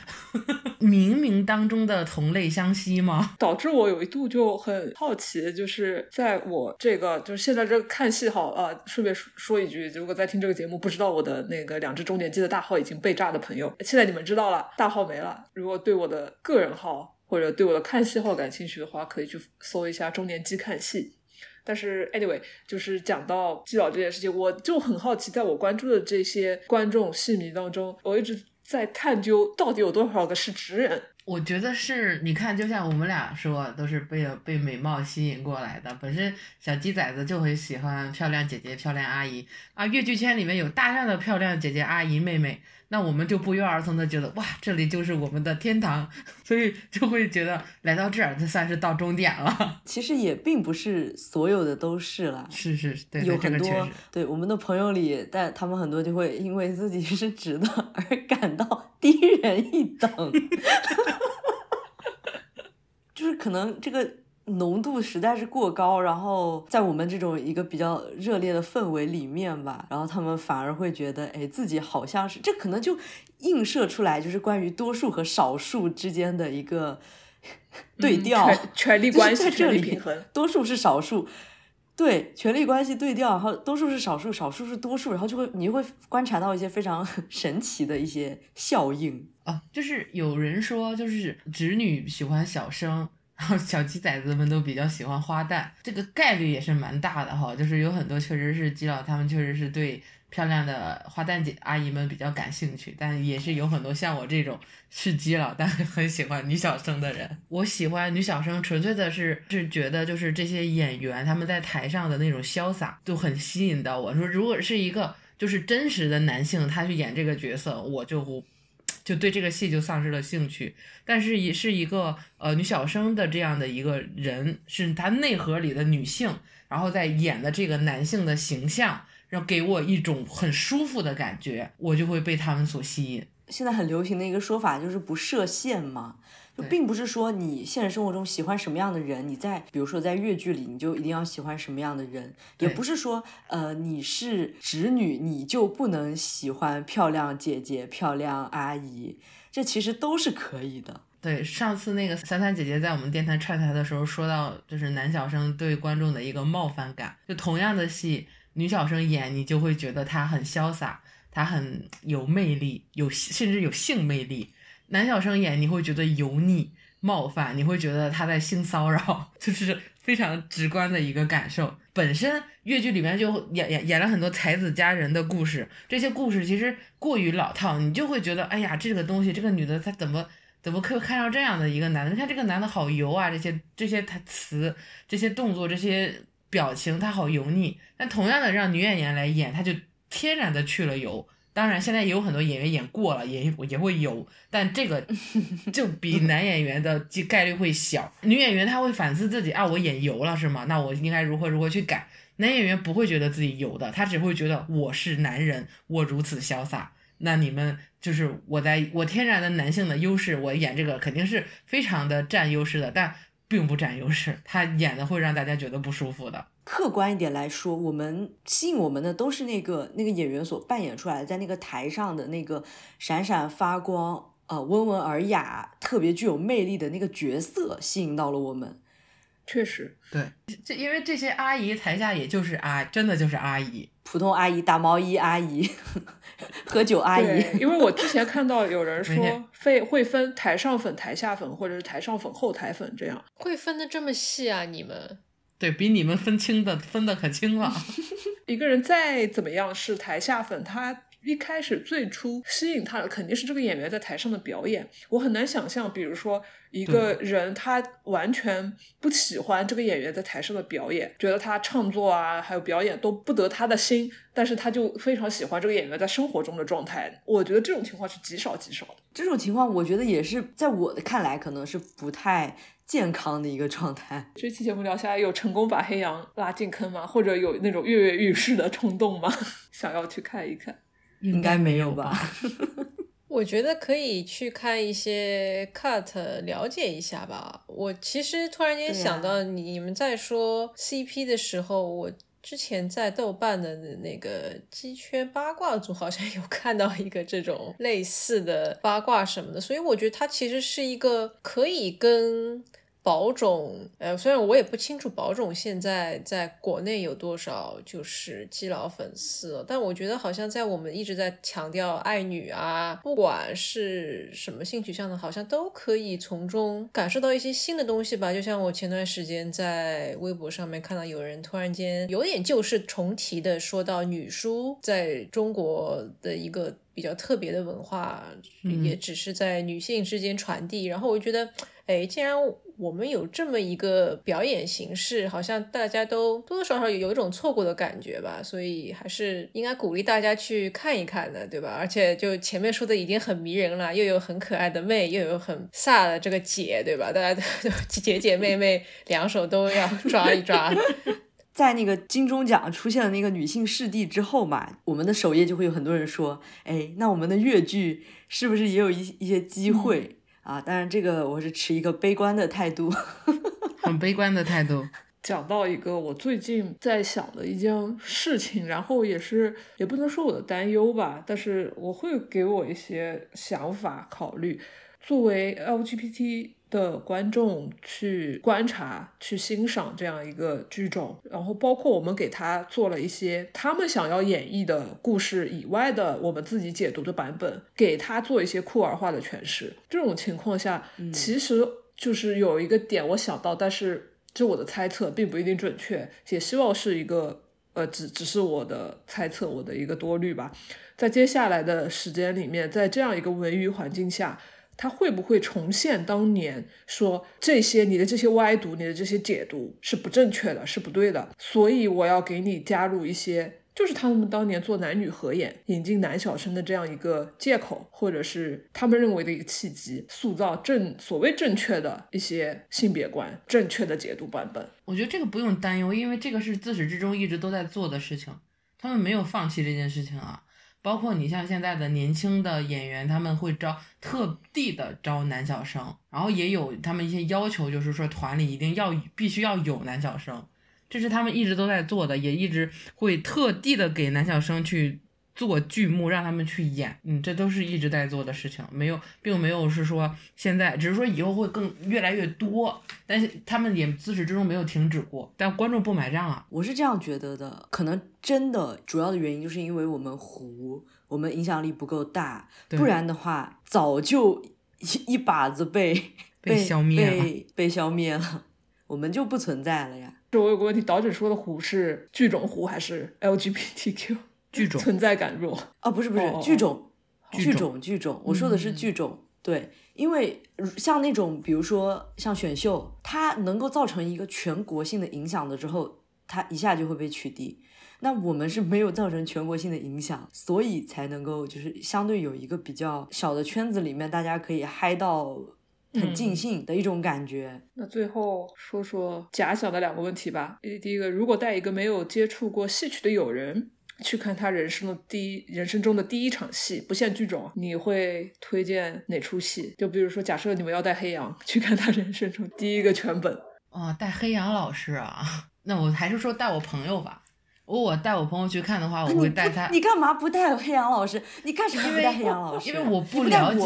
冥冥当中的同类相吸吗？导致我有一度就很好奇，就是在我这个就是现在这个看戏好啊，顺便说一句，如果在听这个节目不知道我的那个两只中年机的大号已经被炸的朋友，现在你们知道了，大号没了，如果对我的个人号或者对我的看戏号感兴趣的话，可以去搜一下中年机看戏。但是 anyway 就是讲到基佬这件事情，我就很好奇，在我关注的这些观众戏迷当中，我一直在探究到底有多少个是直人。我觉得是，你看就像我们俩说都是被被美貌吸引过来的，本身小鸡崽子就会喜欢漂亮姐姐漂亮阿姨啊，越剧圈里面有大量的漂亮姐姐阿姨妹妹，那我们就不约而同的觉得哇这里就是我们的天堂，所以就会觉得来到这儿就算是到终点了。其实也并不是所有的都是了，是是对对有很多、这个、对我们的朋友里，但他们很多就会因为自己是直的而感到低人一等就是可能这个浓度实在是过高，然后在我们这种一个比较热烈的氛围里面吧，然后他们反而会觉得哎，自己好像是，这可能就映射出来就是关于多数和少数之间的一个对调、嗯、权力关系、就是、在这里平衡，多数是少数，对权力关系对调，然后多数是少数少数是多数，然后就会你就会观察到一些非常神奇的一些效应啊，就是有人说就是直女喜欢小生，然后小鸡崽子们都比较喜欢花旦，这个概率也是蛮大的哈，就是有很多确实是基佬，他们确实是对漂亮的花旦姐阿姨们比较感兴趣，但也是有很多像我这种是基佬但很喜欢女小生的人。我喜欢女小生纯粹的是是觉得就是这些演员他们在台上的那种潇洒就很吸引到我，说如果是一个就是真实的男性他去演这个角色，我就不就对这个戏就丧失了兴趣，但是也是一个呃女小生的这样的一个人，是她内核里的女性，然后在演的这个男性的形象，然后给我一种很舒服的感觉，我就会被他们所吸引。现在很流行的一个说法就是不设限嘛，就并不是说你现实生活中喜欢什么样的人，你在比如说在越剧里你就一定要喜欢什么样的人，也不是说呃你是直女你就不能喜欢漂亮姐姐漂亮阿姨，这其实都是可以的。对，上次那个三三姐姐在我们电台串台的时候说到，就是男小生对观众的一个冒犯感，就同样的戏女小生演你就会觉得她很潇洒，她很有魅力，有甚至有性魅力，男小生演你会觉得油腻冒犯，你会觉得他在性骚扰，就是非常直观的一个感受。本身越剧里面就演演演了很多才子佳人的故事，这些故事其实过于老套，你就会觉得哎呀这个东西这个女的她怎么怎么可以看到这样的一个男的，你看这个男的好油啊，这些这些台词这些动作这些表情他好油腻，但同样的让女演员来演他就天然的去了油。当然现在也有很多演员演过了也也会有，但这个就比男演员的概率会小。女演员她会反思自己啊，我演油了是吗？那我应该如何如何去改。男演员不会觉得自己油的，他只会觉得我是男人，我如此潇洒，那你们就是我在我天然的男性的优势，我演这个肯定是非常的占优势的，但并不占优势，他演的会让大家觉得不舒服的。客观一点来说，我们吸引我们的都是那个那个演员所扮演出来的，在那个台上的那个闪闪发光、呃、温文尔雅特别具有魅力的那个角色吸引到了我们。确实对，这因为这些阿姨台下也就是阿真的就是阿姨，普通阿姨、打毛衣阿姨喝酒阿姨。因为我之前看到有人说会分台上粉台下粉或者是台上粉后台粉，这样会分的这么细啊你们？对，比你们分清的分的可清了一个人再怎么样是台下粉，他一开始最初吸引他的肯定是这个演员在台上的表演。我很难想象比如说一个人他完全不喜欢这个演员在台上的表演，觉得他唱作啊还有表演都不得他的心，但是他就非常喜欢这个演员在生活中的状态，我觉得这种情况是极少极少的。这种情况我觉得也是在我的看来可能是不太健康的一个状态。这期节目聊下来，有成功把黑羊拉进坑吗？或者有那种跃跃欲试的冲动吗？想要去看一看？应该没有吧我觉得可以去看一些 cut 了解一下吧。我其实突然间想到你们在说 C P 的时候，我之前在豆瓣的那个鸡圈八卦组好像有看到一个这种类似的八卦什么的，所以我觉得它其实是一个可以跟宝冢，呃，虽然我也不清楚宝冢现在在国内有多少就是基佬粉丝、哦、但我觉得好像在我们一直在强调爱女啊，不管是什么性取向的，好像都可以从中感受到一些新的东西吧。就像我前段时间在微博上面看到有人突然间有点旧事重提的说到女书在中国的一个比较特别的文化、嗯、也只是在女性之间传递，然后我觉得哎，既然我们有这么一个表演形式，好像大家都多多少少有一种错过的感觉吧，所以还是应该鼓励大家去看一看的，对吧？而且就前面说的已经很迷人了，又有很可爱的妹，又有很飒的这个姐，对吧？大家都姐姐妹妹两手都要抓一抓。在那个金钟奖出现了那个女性视帝之后嘛，我们的首页就会有很多人说，哎，那我们的越剧是不是也有一一些机会、嗯、啊？当然这个我是持一个悲观的态度，很悲观的态度。讲到一个我最近在想的一件事情，然后也是也不能说我的担忧吧，但是我会给我一些想法考虑。作为 L G B T的观众去观察去欣赏这样一个剧种，然后包括我们给他做了一些他们想要演绎的故事以外的我们自己解读的版本，给他做一些酷儿化的诠释。这种情况下、嗯、其实就是有一个点我想到，但是这我的猜测并不一定准确，也希望是一个呃，只只是我的猜测，我的一个多虑吧。在接下来的时间里面，在这样一个文娱环境下，他会不会重现当年说这些你的这些歪读你的这些解读是不正确的是不对的，所以我要给你加入一些就是他们当年做男女合演引进男小生的这样一个借口，或者是他们认为的一个契机，塑造正所谓正确的一些性别观正确的解读版本。我觉得这个不用担忧，因为这个是自始至终一直都在做的事情，他们没有放弃这件事情啊。包括你像现在的年轻的演员，他们会招特地的招男小生，然后也有他们一些要求，就是说团里一定要必须要有男小生，这是他们一直都在做的，也一直会特地的给男小生去做剧目让他们去演，嗯，这都是一直在做的事情，没有并没有是说现在，只是说以后会更越来越多，但是他们也自始至终没有停止过，但观众不买账啊。我是这样觉得的，可能真的主要的原因就是因为我们糊，我们影响力不够大，不然的话早就 一, 一把子被被消灭了被被消灭了，我们就不存在了呀。我有个问题，导诊说的糊是剧种糊还是 L G B T Q？剧种存在感弱啊、哦，不是不是、哦、剧种剧种剧种，我说的是剧种、嗯、对，因为像那种比如说像选秀，它能够造成一个全国性的影响了之后，它一下就会被取缔，那我们是没有造成全国性的影响，所以才能够就是相对有一个比较小的圈子里面大家可以嗨到很尽兴的一种感觉、嗯、那最后说说假想的两个问题吧。第一个，如果带一个没有接触过戏曲的友人去看他人生的第一人生中的第一场戏，不限剧种，你会推荐哪出戏？就比如说假设你们要带黑羊去看他人生中第一个全本。哦，带黑羊老师啊，那我还是说带我朋友吧。如果我带我朋友去看的话，我会带他。你, 你干嘛不带黑羊老师？你干什么不带黑羊老师？因为我不了解。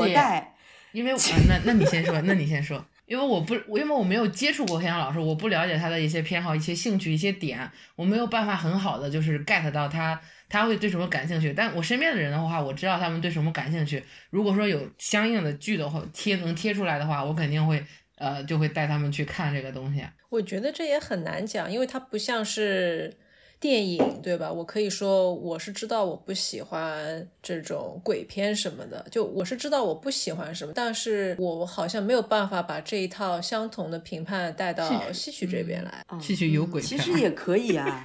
因为我那那你先说，那你先说。因为我不，因为我没有接触过黑羊老师，我不了解他的一些偏好、一些兴趣、一些点，我没有办法很好的就是 get 到他他会对什么感兴趣。但我身边的人的话，我知道他们对什么感兴趣。如果说有相应的剧的话，贴能贴出来的话，我肯定会呃就会带他们去看这个东西。我觉得这也很难讲，因为它不像是电影，对吧？我可以说我是知道我不喜欢这种鬼片什么的，就我是知道我不喜欢什么，但是我好像没有办法把这一套相同的评判带到戏曲这边来。嗯、戏曲有鬼片、啊、其实也可以啊，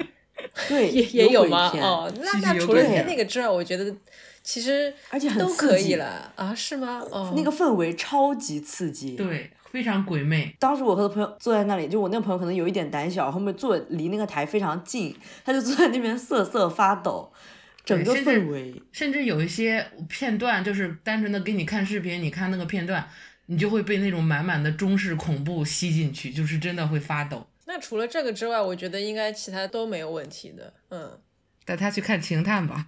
对，也也有吗？哦，那那除了那个之外，我觉得其实而且都可以了啊，是吗？哦，那个氛围超级刺激，对。非常鬼魅。当时我和朋友坐在那里，就我那个朋友可能有一点胆小，后面坐离那个台非常近，他就坐在那边瑟瑟发抖，整个氛围，甚至, 甚至有一些片段就是单纯的给你看视频，你看那个片段你就会被那种满满的中式恐怖吸进去，就是真的会发抖。那除了这个之外，我觉得应该其他都没有问题的。嗯，带他去看情探吧。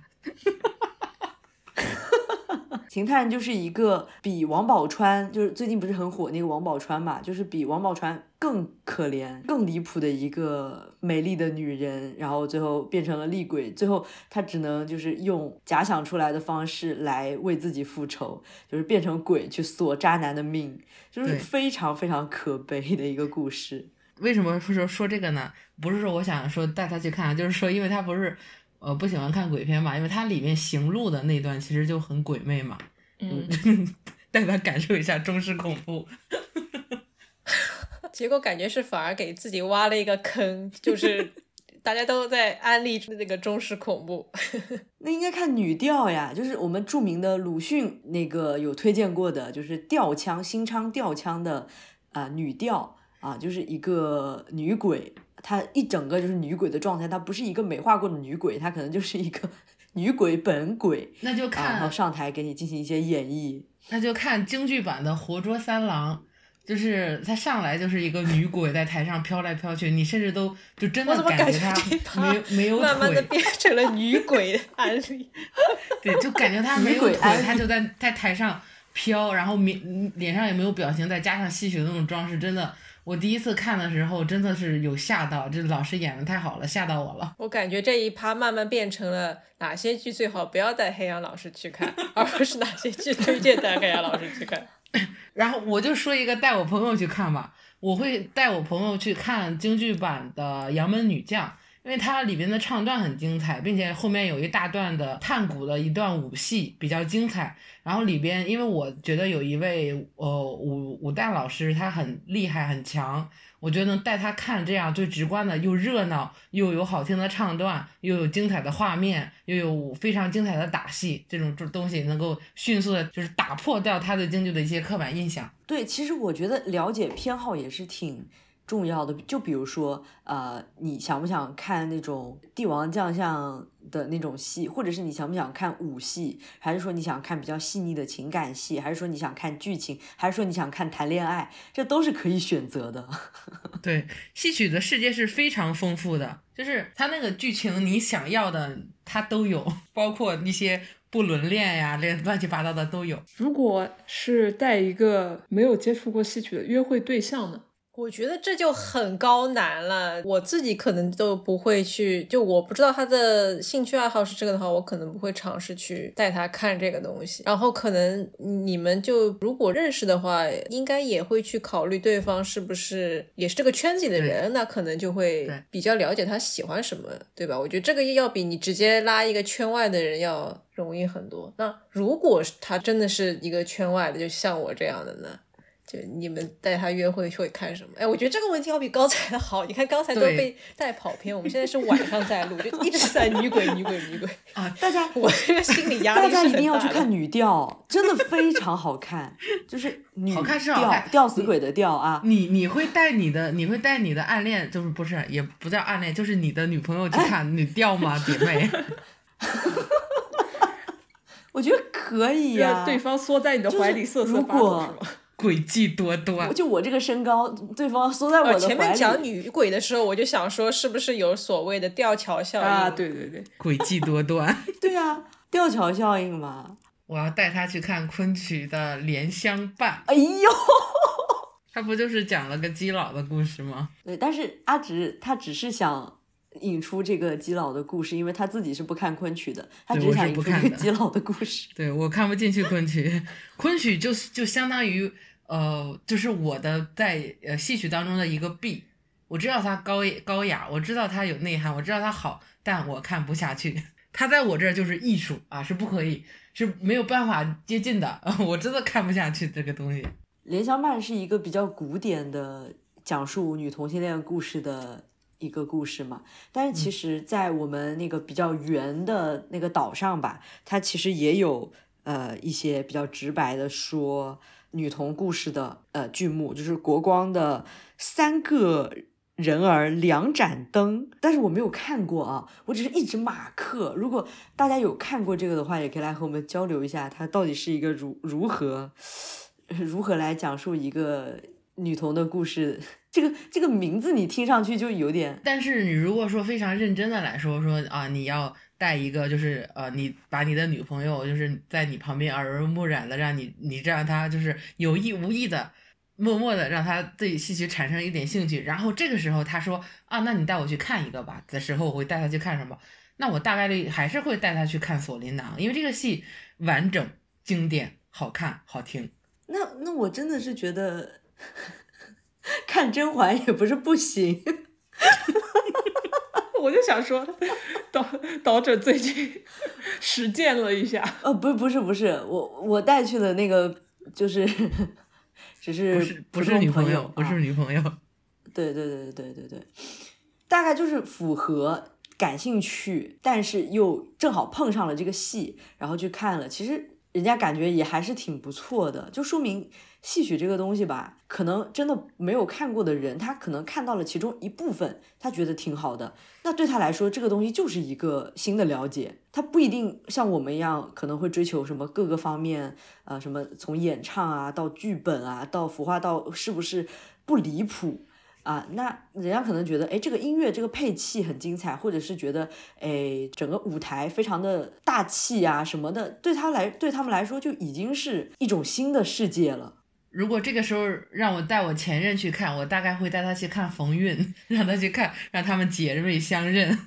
情探就是一个比王宝钏，就是最近不是很火那个王宝钏嘛，就是比王宝钏更可怜更离谱的一个美丽的女人，然后最后变成了厉鬼，最后她只能就是用假想出来的方式来为自己复仇，就是变成鬼去索渣男的命，就是非常非常可悲的一个故事。为什么说说这个呢？不是说我想说带他去看，就是说因为他不是呃不喜欢看鬼片嘛，因为他里面行路的那段其实就很鬼魅嘛。嗯，带他感受一下中式恐怖。结果感觉是反而给自己挖了一个坑，就是大家都在安利那个中式恐怖。那应该看女调呀，就是我们著名的鲁迅那个有推荐过的，就是调腔新昌调腔的啊、呃、女调。啊，就是一个女鬼，她一整个就是女鬼的状态，她不是一个美化过的女鬼，她可能就是一个女鬼本鬼。那就看、啊、然后上台给你进行一些演绎。那就看京剧版的活捉三郎，就是她上来就是一个女鬼在台上飘来飘去，你甚至都就真的感觉她没觉没有腿，慢慢的变成了女鬼安利。对，就感觉她没有腿，她就在在台上飘，然后面脸上也没有表情，再加上戏谑的那种装饰，真的。我第一次看的时候真的是有吓到，这老师演的太好了，吓到我了。我感觉这一趴慢慢变成了哪些剧最好不要带黑羊老师去看，而不是哪些剧推荐带黑羊老师去看。然后我就说一个带我朋友去看吧，我会带我朋友去看京剧版的《杨门女将》，因为它里面的唱段很精彩，并且后面有一大段的探古的一段武戏比较精彩。然后里边，因为我觉得有一位呃武武旦老师，他很厉害很强，我觉得能带他看这样最直观的，又热闹又有好听的唱段，又有精彩的画面，又有非常精彩的打戏，这种东西能够迅速的就是打破掉他对京剧的一些刻板印象。对，其实我觉得了解偏好也是挺重要的，就比如说呃，你想不想看那种帝王将相的那种戏，或者是你想不想看武戏，还是说你想看比较细腻的情感戏，还是说你想看剧情，还是说你想看谈恋爱，这都是可以选择的。对，戏曲的世界是非常丰富的，就是它那个剧情你想要的它都有，包括一些不伦恋呀，这乱七八糟的都有。如果是带一个没有接触过戏曲的约会对象呢，我觉得这就很高难了，我自己可能都不会去，就我不知道他的兴趣爱好是这个的话，我可能不会尝试去带他看这个东西。然后可能你们就如果认识的话，应该也会去考虑对方是不是也是这个圈子里的人，那可能就会比较了解他喜欢什么，对吧？我觉得这个要比你直接拉一个圈外的人要容易很多。那如果他真的是一个圈外的，就像我这样的呢，就你们带他约会会看什么？哎，我觉得这个问题要比刚才的好。你看刚才都被带跑偏，我们现在是晚上在录，就一直在女鬼女鬼女鬼啊！大家，我这个心理压力是很大的。大家一定要去看女调，真的非常好看，就是女调吊死鬼的调啊！你你会带你的你会带你的暗恋，就是不是也不叫暗恋，就是你的女朋友去看女调吗，姐妹？我觉得可以呀，对方缩在你的怀里瑟瑟发抖是吗？诡计多端，就我这个身高，对方缩在我的怀里。前面讲女鬼的时候，我就想说，是不是有所谓的吊桥效应啊？对对对，诡计多端。对啊，吊桥效应嘛。我要带他去看昆曲的《莲香伴》。哎呦，他不就是讲了个基佬的故事吗？对，但是阿直他只是想引出这个基佬的故事，因为他自己是不看昆曲的，他只想引出这个基佬的故事。对，我看不进去昆曲，昆曲就就相当于呃，就是我的在呃戏曲当中的一个 B， 我知道它高高雅，我知道它有内涵，我知道它好，但我看不下去。它在我这儿就是艺术啊，是不可以，是没有办法接近的，我真的看不下去这个东西。《莲香伴》是一个比较古典的讲述女同性恋故事的一个故事嘛，但是其实在我们那个比较圆的那个岛上吧，它其实也有呃一些比较直白的说女童故事的呃剧目，就是国光的三个人儿两盏灯，但是我没有看过啊，我只是一直马克。如果大家有看过这个的话，也可以来和我们交流一下，它到底是一个如如何如何来讲述一个女童的故事。这个这个名字你听上去就有点，但是你如果说非常认真的来说说啊，你要带一个就是呃，你把你的女朋友就是在你旁边耳濡目染的，让你你让她就是有意无意的默默的让她对戏曲产生一点兴趣，然后这个时候她说啊，那你带我去看一个吧的时候，我会带她去看什么？那我大概率还是会带她去看《锁麟囊》，因为这个戏完整、经典、好看、好听。那那我真的是觉得看甄嬛也不是不行。我就想说导导者最近实践了一下。呃、哦、不是不是不是我我带去的那个就是只是不 是, 不是女朋友、啊、不是女朋友。对对对对对对。大概就是符合感兴趣，但是又正好碰上了这个戏，然后去看了，其实人家感觉也还是挺不错的，就说明戏曲这个东西吧，可能真的没有看过的人，他可能看到了其中一部分，他觉得挺好的，那对他来说这个东西就是一个新的了解，他不一定像我们一样可能会追求什么各个方面，呃，什么从演唱啊到剧本啊到服化道是不是不离谱啊，那人家可能觉得哎，这个音乐这个配器很精彩，或者是觉得哎，整个舞台非常的大气啊什么的，对他来对他们来说就已经是一种新的世界了。如果这个时候让我带我前任去看，我大概会带他去看冯韵，让他去看，让他们姐妹相认。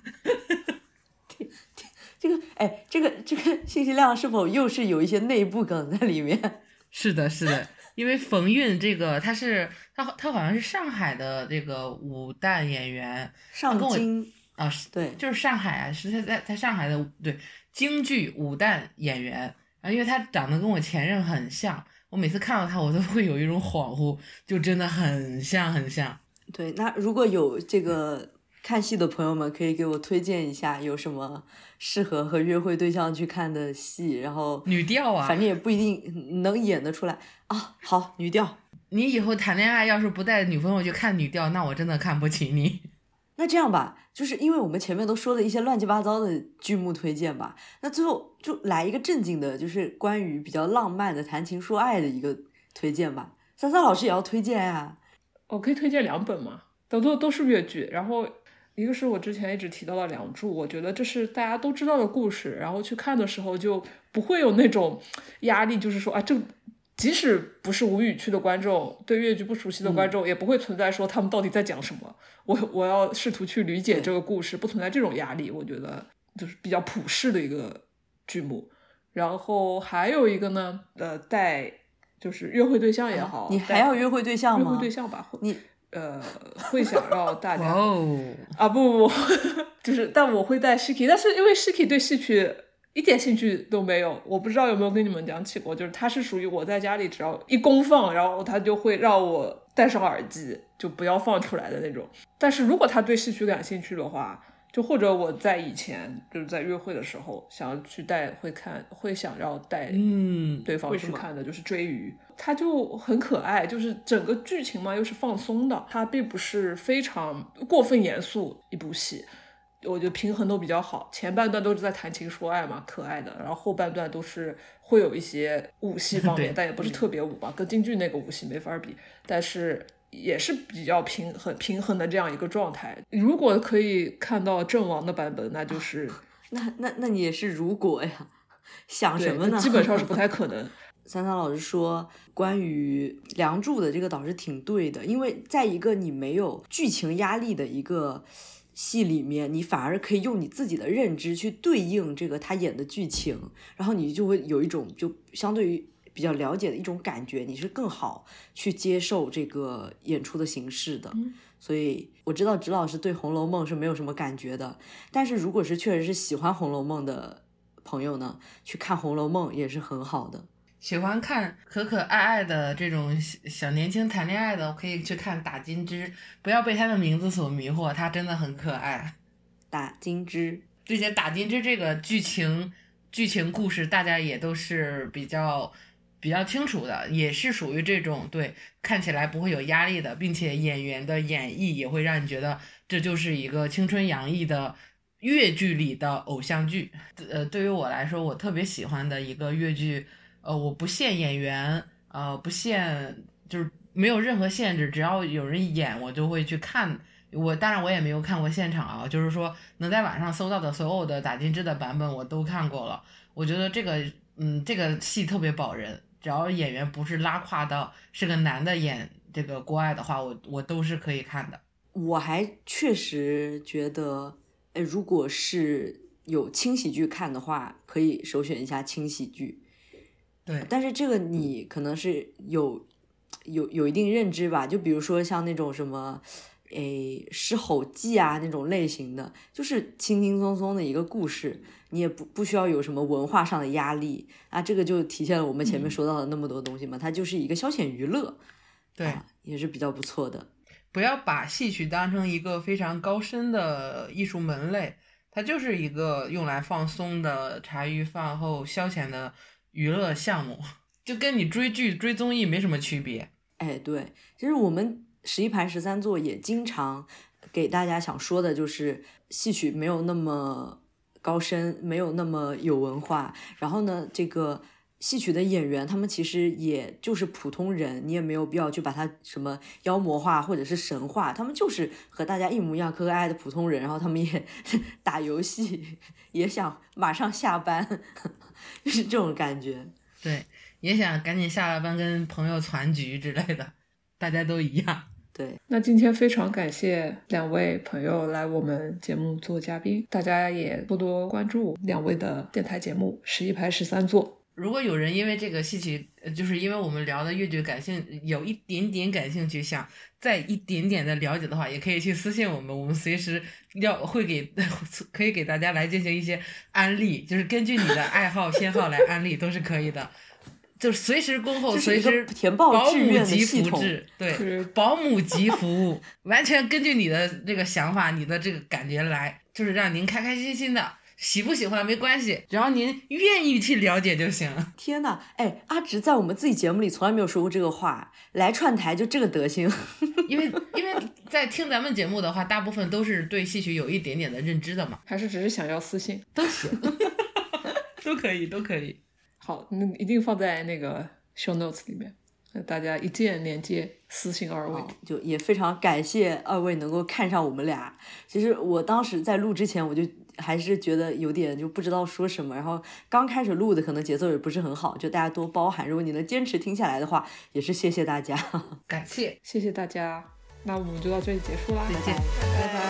这个哎，这个这个信息量是否又是有一些内部梗在里面？是的，是的。因为冯韵这个他是他他好像是上海的这个武旦演员，上京啊，对，就是上海啊，是他在他上海的对京剧武旦演员啊，因为他长得跟我前任很像，我每次看到他我都会有一种恍惚，就真的很像很像。对，那如果有这个看戏的朋友们可以给我推荐一下有什么适合和约会对象去看的戏，然后女调啊，反正也不一定能演得出来啊。好，女调，你以后谈恋爱要是不带女朋友去看女调，那我真的看不起你。那这样吧，就是因为我们前面都说了一些乱七八糟的剧目推荐吧，那最后就来一个正经的，就是关于比较浪漫的谈情说爱的一个推荐吧。三三老师也要推荐啊。我可以推荐两本嘛，都都都是越剧，然后一个是我之前一直提到的梁祝，我觉得这是大家都知道的故事，然后去看的时候就不会有那种压力，就是说啊，这即使不是吴语区的观众，对越剧不熟悉的观众，也不会存在说他们到底在讲什么，嗯、我我要试图去理解这个故事，不存在这种压力，我觉得就是比较普世的一个剧目。然后还有一个呢，呃，带就是约会对象也好，啊、你还要约会对象吗？约会对象吧，你。呃，会想要大家、wow. 啊不不不，就是但我会带 Shiki， 但是因为 Shiki 对戏曲一点兴趣都没有，我不知道有没有跟你们讲起过，就是他是属于我在家里只要一公放，然后他就会让我戴上耳机，就不要放出来的那种。但是如果他对戏曲感兴趣的话，就或者我在以前就是在约会的时候想要去带会看会想要带嗯对方去看的就是追鱼、嗯、它就很可爱，就是整个剧情嘛又是放松的，它并不是非常过分严肃一部戏，我觉得平衡都比较好，前半段都是在谈情说爱嘛，可爱的，然后后半段都是会有一些武戏方面，但也不是特别武吧，跟京剧那个武戏没法比，但是也是比较平衡平衡的这样一个状态。如果可以看到郑王的版本，那就是那那那你也是如果呀，想什么呢？基本上是不太可能。三三老师说关于梁祝的这个倒是挺对的，因为在一个你没有剧情压力的一个戏里面，你反而可以用你自己的认知去对应这个他演的剧情，然后你就会有一种就相对于比较了解的一种感觉，你是更好去接受这个演出的形式的、嗯、所以我知道植老师对《红楼梦》是没有什么感觉的，但是如果是确实是喜欢《红楼梦》的朋友呢，去看《红楼梦》也是很好的。喜欢看可可爱爱的这种小年轻谈恋爱的，可以去看打金枝，不要被他的名字所迷惑，他真的很可爱。打金枝，最近打金枝这个剧情剧情故事大家也都是比较比较清楚的，也是属于这种对看起来不会有压力的，并且演员的演绎也会让你觉得这就是一个青春洋溢的越剧里的偶像剧。呃，对于我来说，我特别喜欢的一个越剧，呃，我不限演员，呃，不限就是没有任何限制，只要有人演我就会去看。我当然我也没有看过现场啊，就是说能在网上搜到的所有的打金枝的版本我都看过了。我觉得这个嗯这个戏特别保人，只要演员不是拉胯到是个男的演这个国外的话，我我都是可以看的。我还确实觉得，哎，如果是有轻喜剧看的话，可以首选一下轻喜剧。对，但是这个你可能是有有有一定认知吧，就比如说像那种什么。诶，狮吼记啊那种类型的，就是轻轻松松的一个故事，你也不不需要有什么文化上的压力啊，这个就体现了我们前面说到的那么多东西嘛，嗯、它就是一个消遣娱乐，对、啊，也是比较不错的。不要把戏曲当成一个非常高深的艺术门类，它就是一个用来放松的茶余饭后消遣的娱乐项目，就跟你追剧追综艺没什么区别。哎，对，其实我们。十一排十三座也经常给大家想说的就是戏曲没有那么高深，没有那么有文化，然后呢这个戏曲的演员他们其实也就是普通人，你也没有必要去把他什么妖魔化或者是神化，他们就是和大家一模一样可可爱的普通人，然后他们也打游戏，也想马上下班，就是这种感觉。对，也想赶紧下了班跟朋友团聚之类的，大家都一样。对，那今天非常感谢两位朋友来我们节目做嘉宾，大家也多多关注两位的电台节目十一排十三座。如果有人因为这个戏曲，就是因为我们聊的越剧感兴有一点点感兴趣，想再一点点的了解的话，也可以去私信我们，我们随时要会给可以给大家来进行一些安利，就是根据你的爱好偏好来安利都是可以的。就是随时恭候，随时填报志愿的系统，对，保姆级服务，完全根据你的这个想法、你的这个感觉来，就是让您开开心心的，喜不喜欢没关系，只要您愿意去了解就行了。天哪，哎，阿直在我们自己节目里从来没有说过这个话，来串台就这个德行，因为因为在听咱们节目的话，大部分都是对戏曲有一点点的认知的嘛，还是只是想要私信都行，都可以，都可以。好，那一定放在那个 show notes 里面，大家一键连接私信二位。就也非常感谢二位能够看上我们俩。其实我当时在录之前，我就还是觉得有点就不知道说什么，然后刚开始录的可能节奏也不是很好，就大家多包涵。如果你能坚持听下来的话，也是谢谢大家，感谢，谢谢大家。那我们就到这里结束啦，再见，拜拜。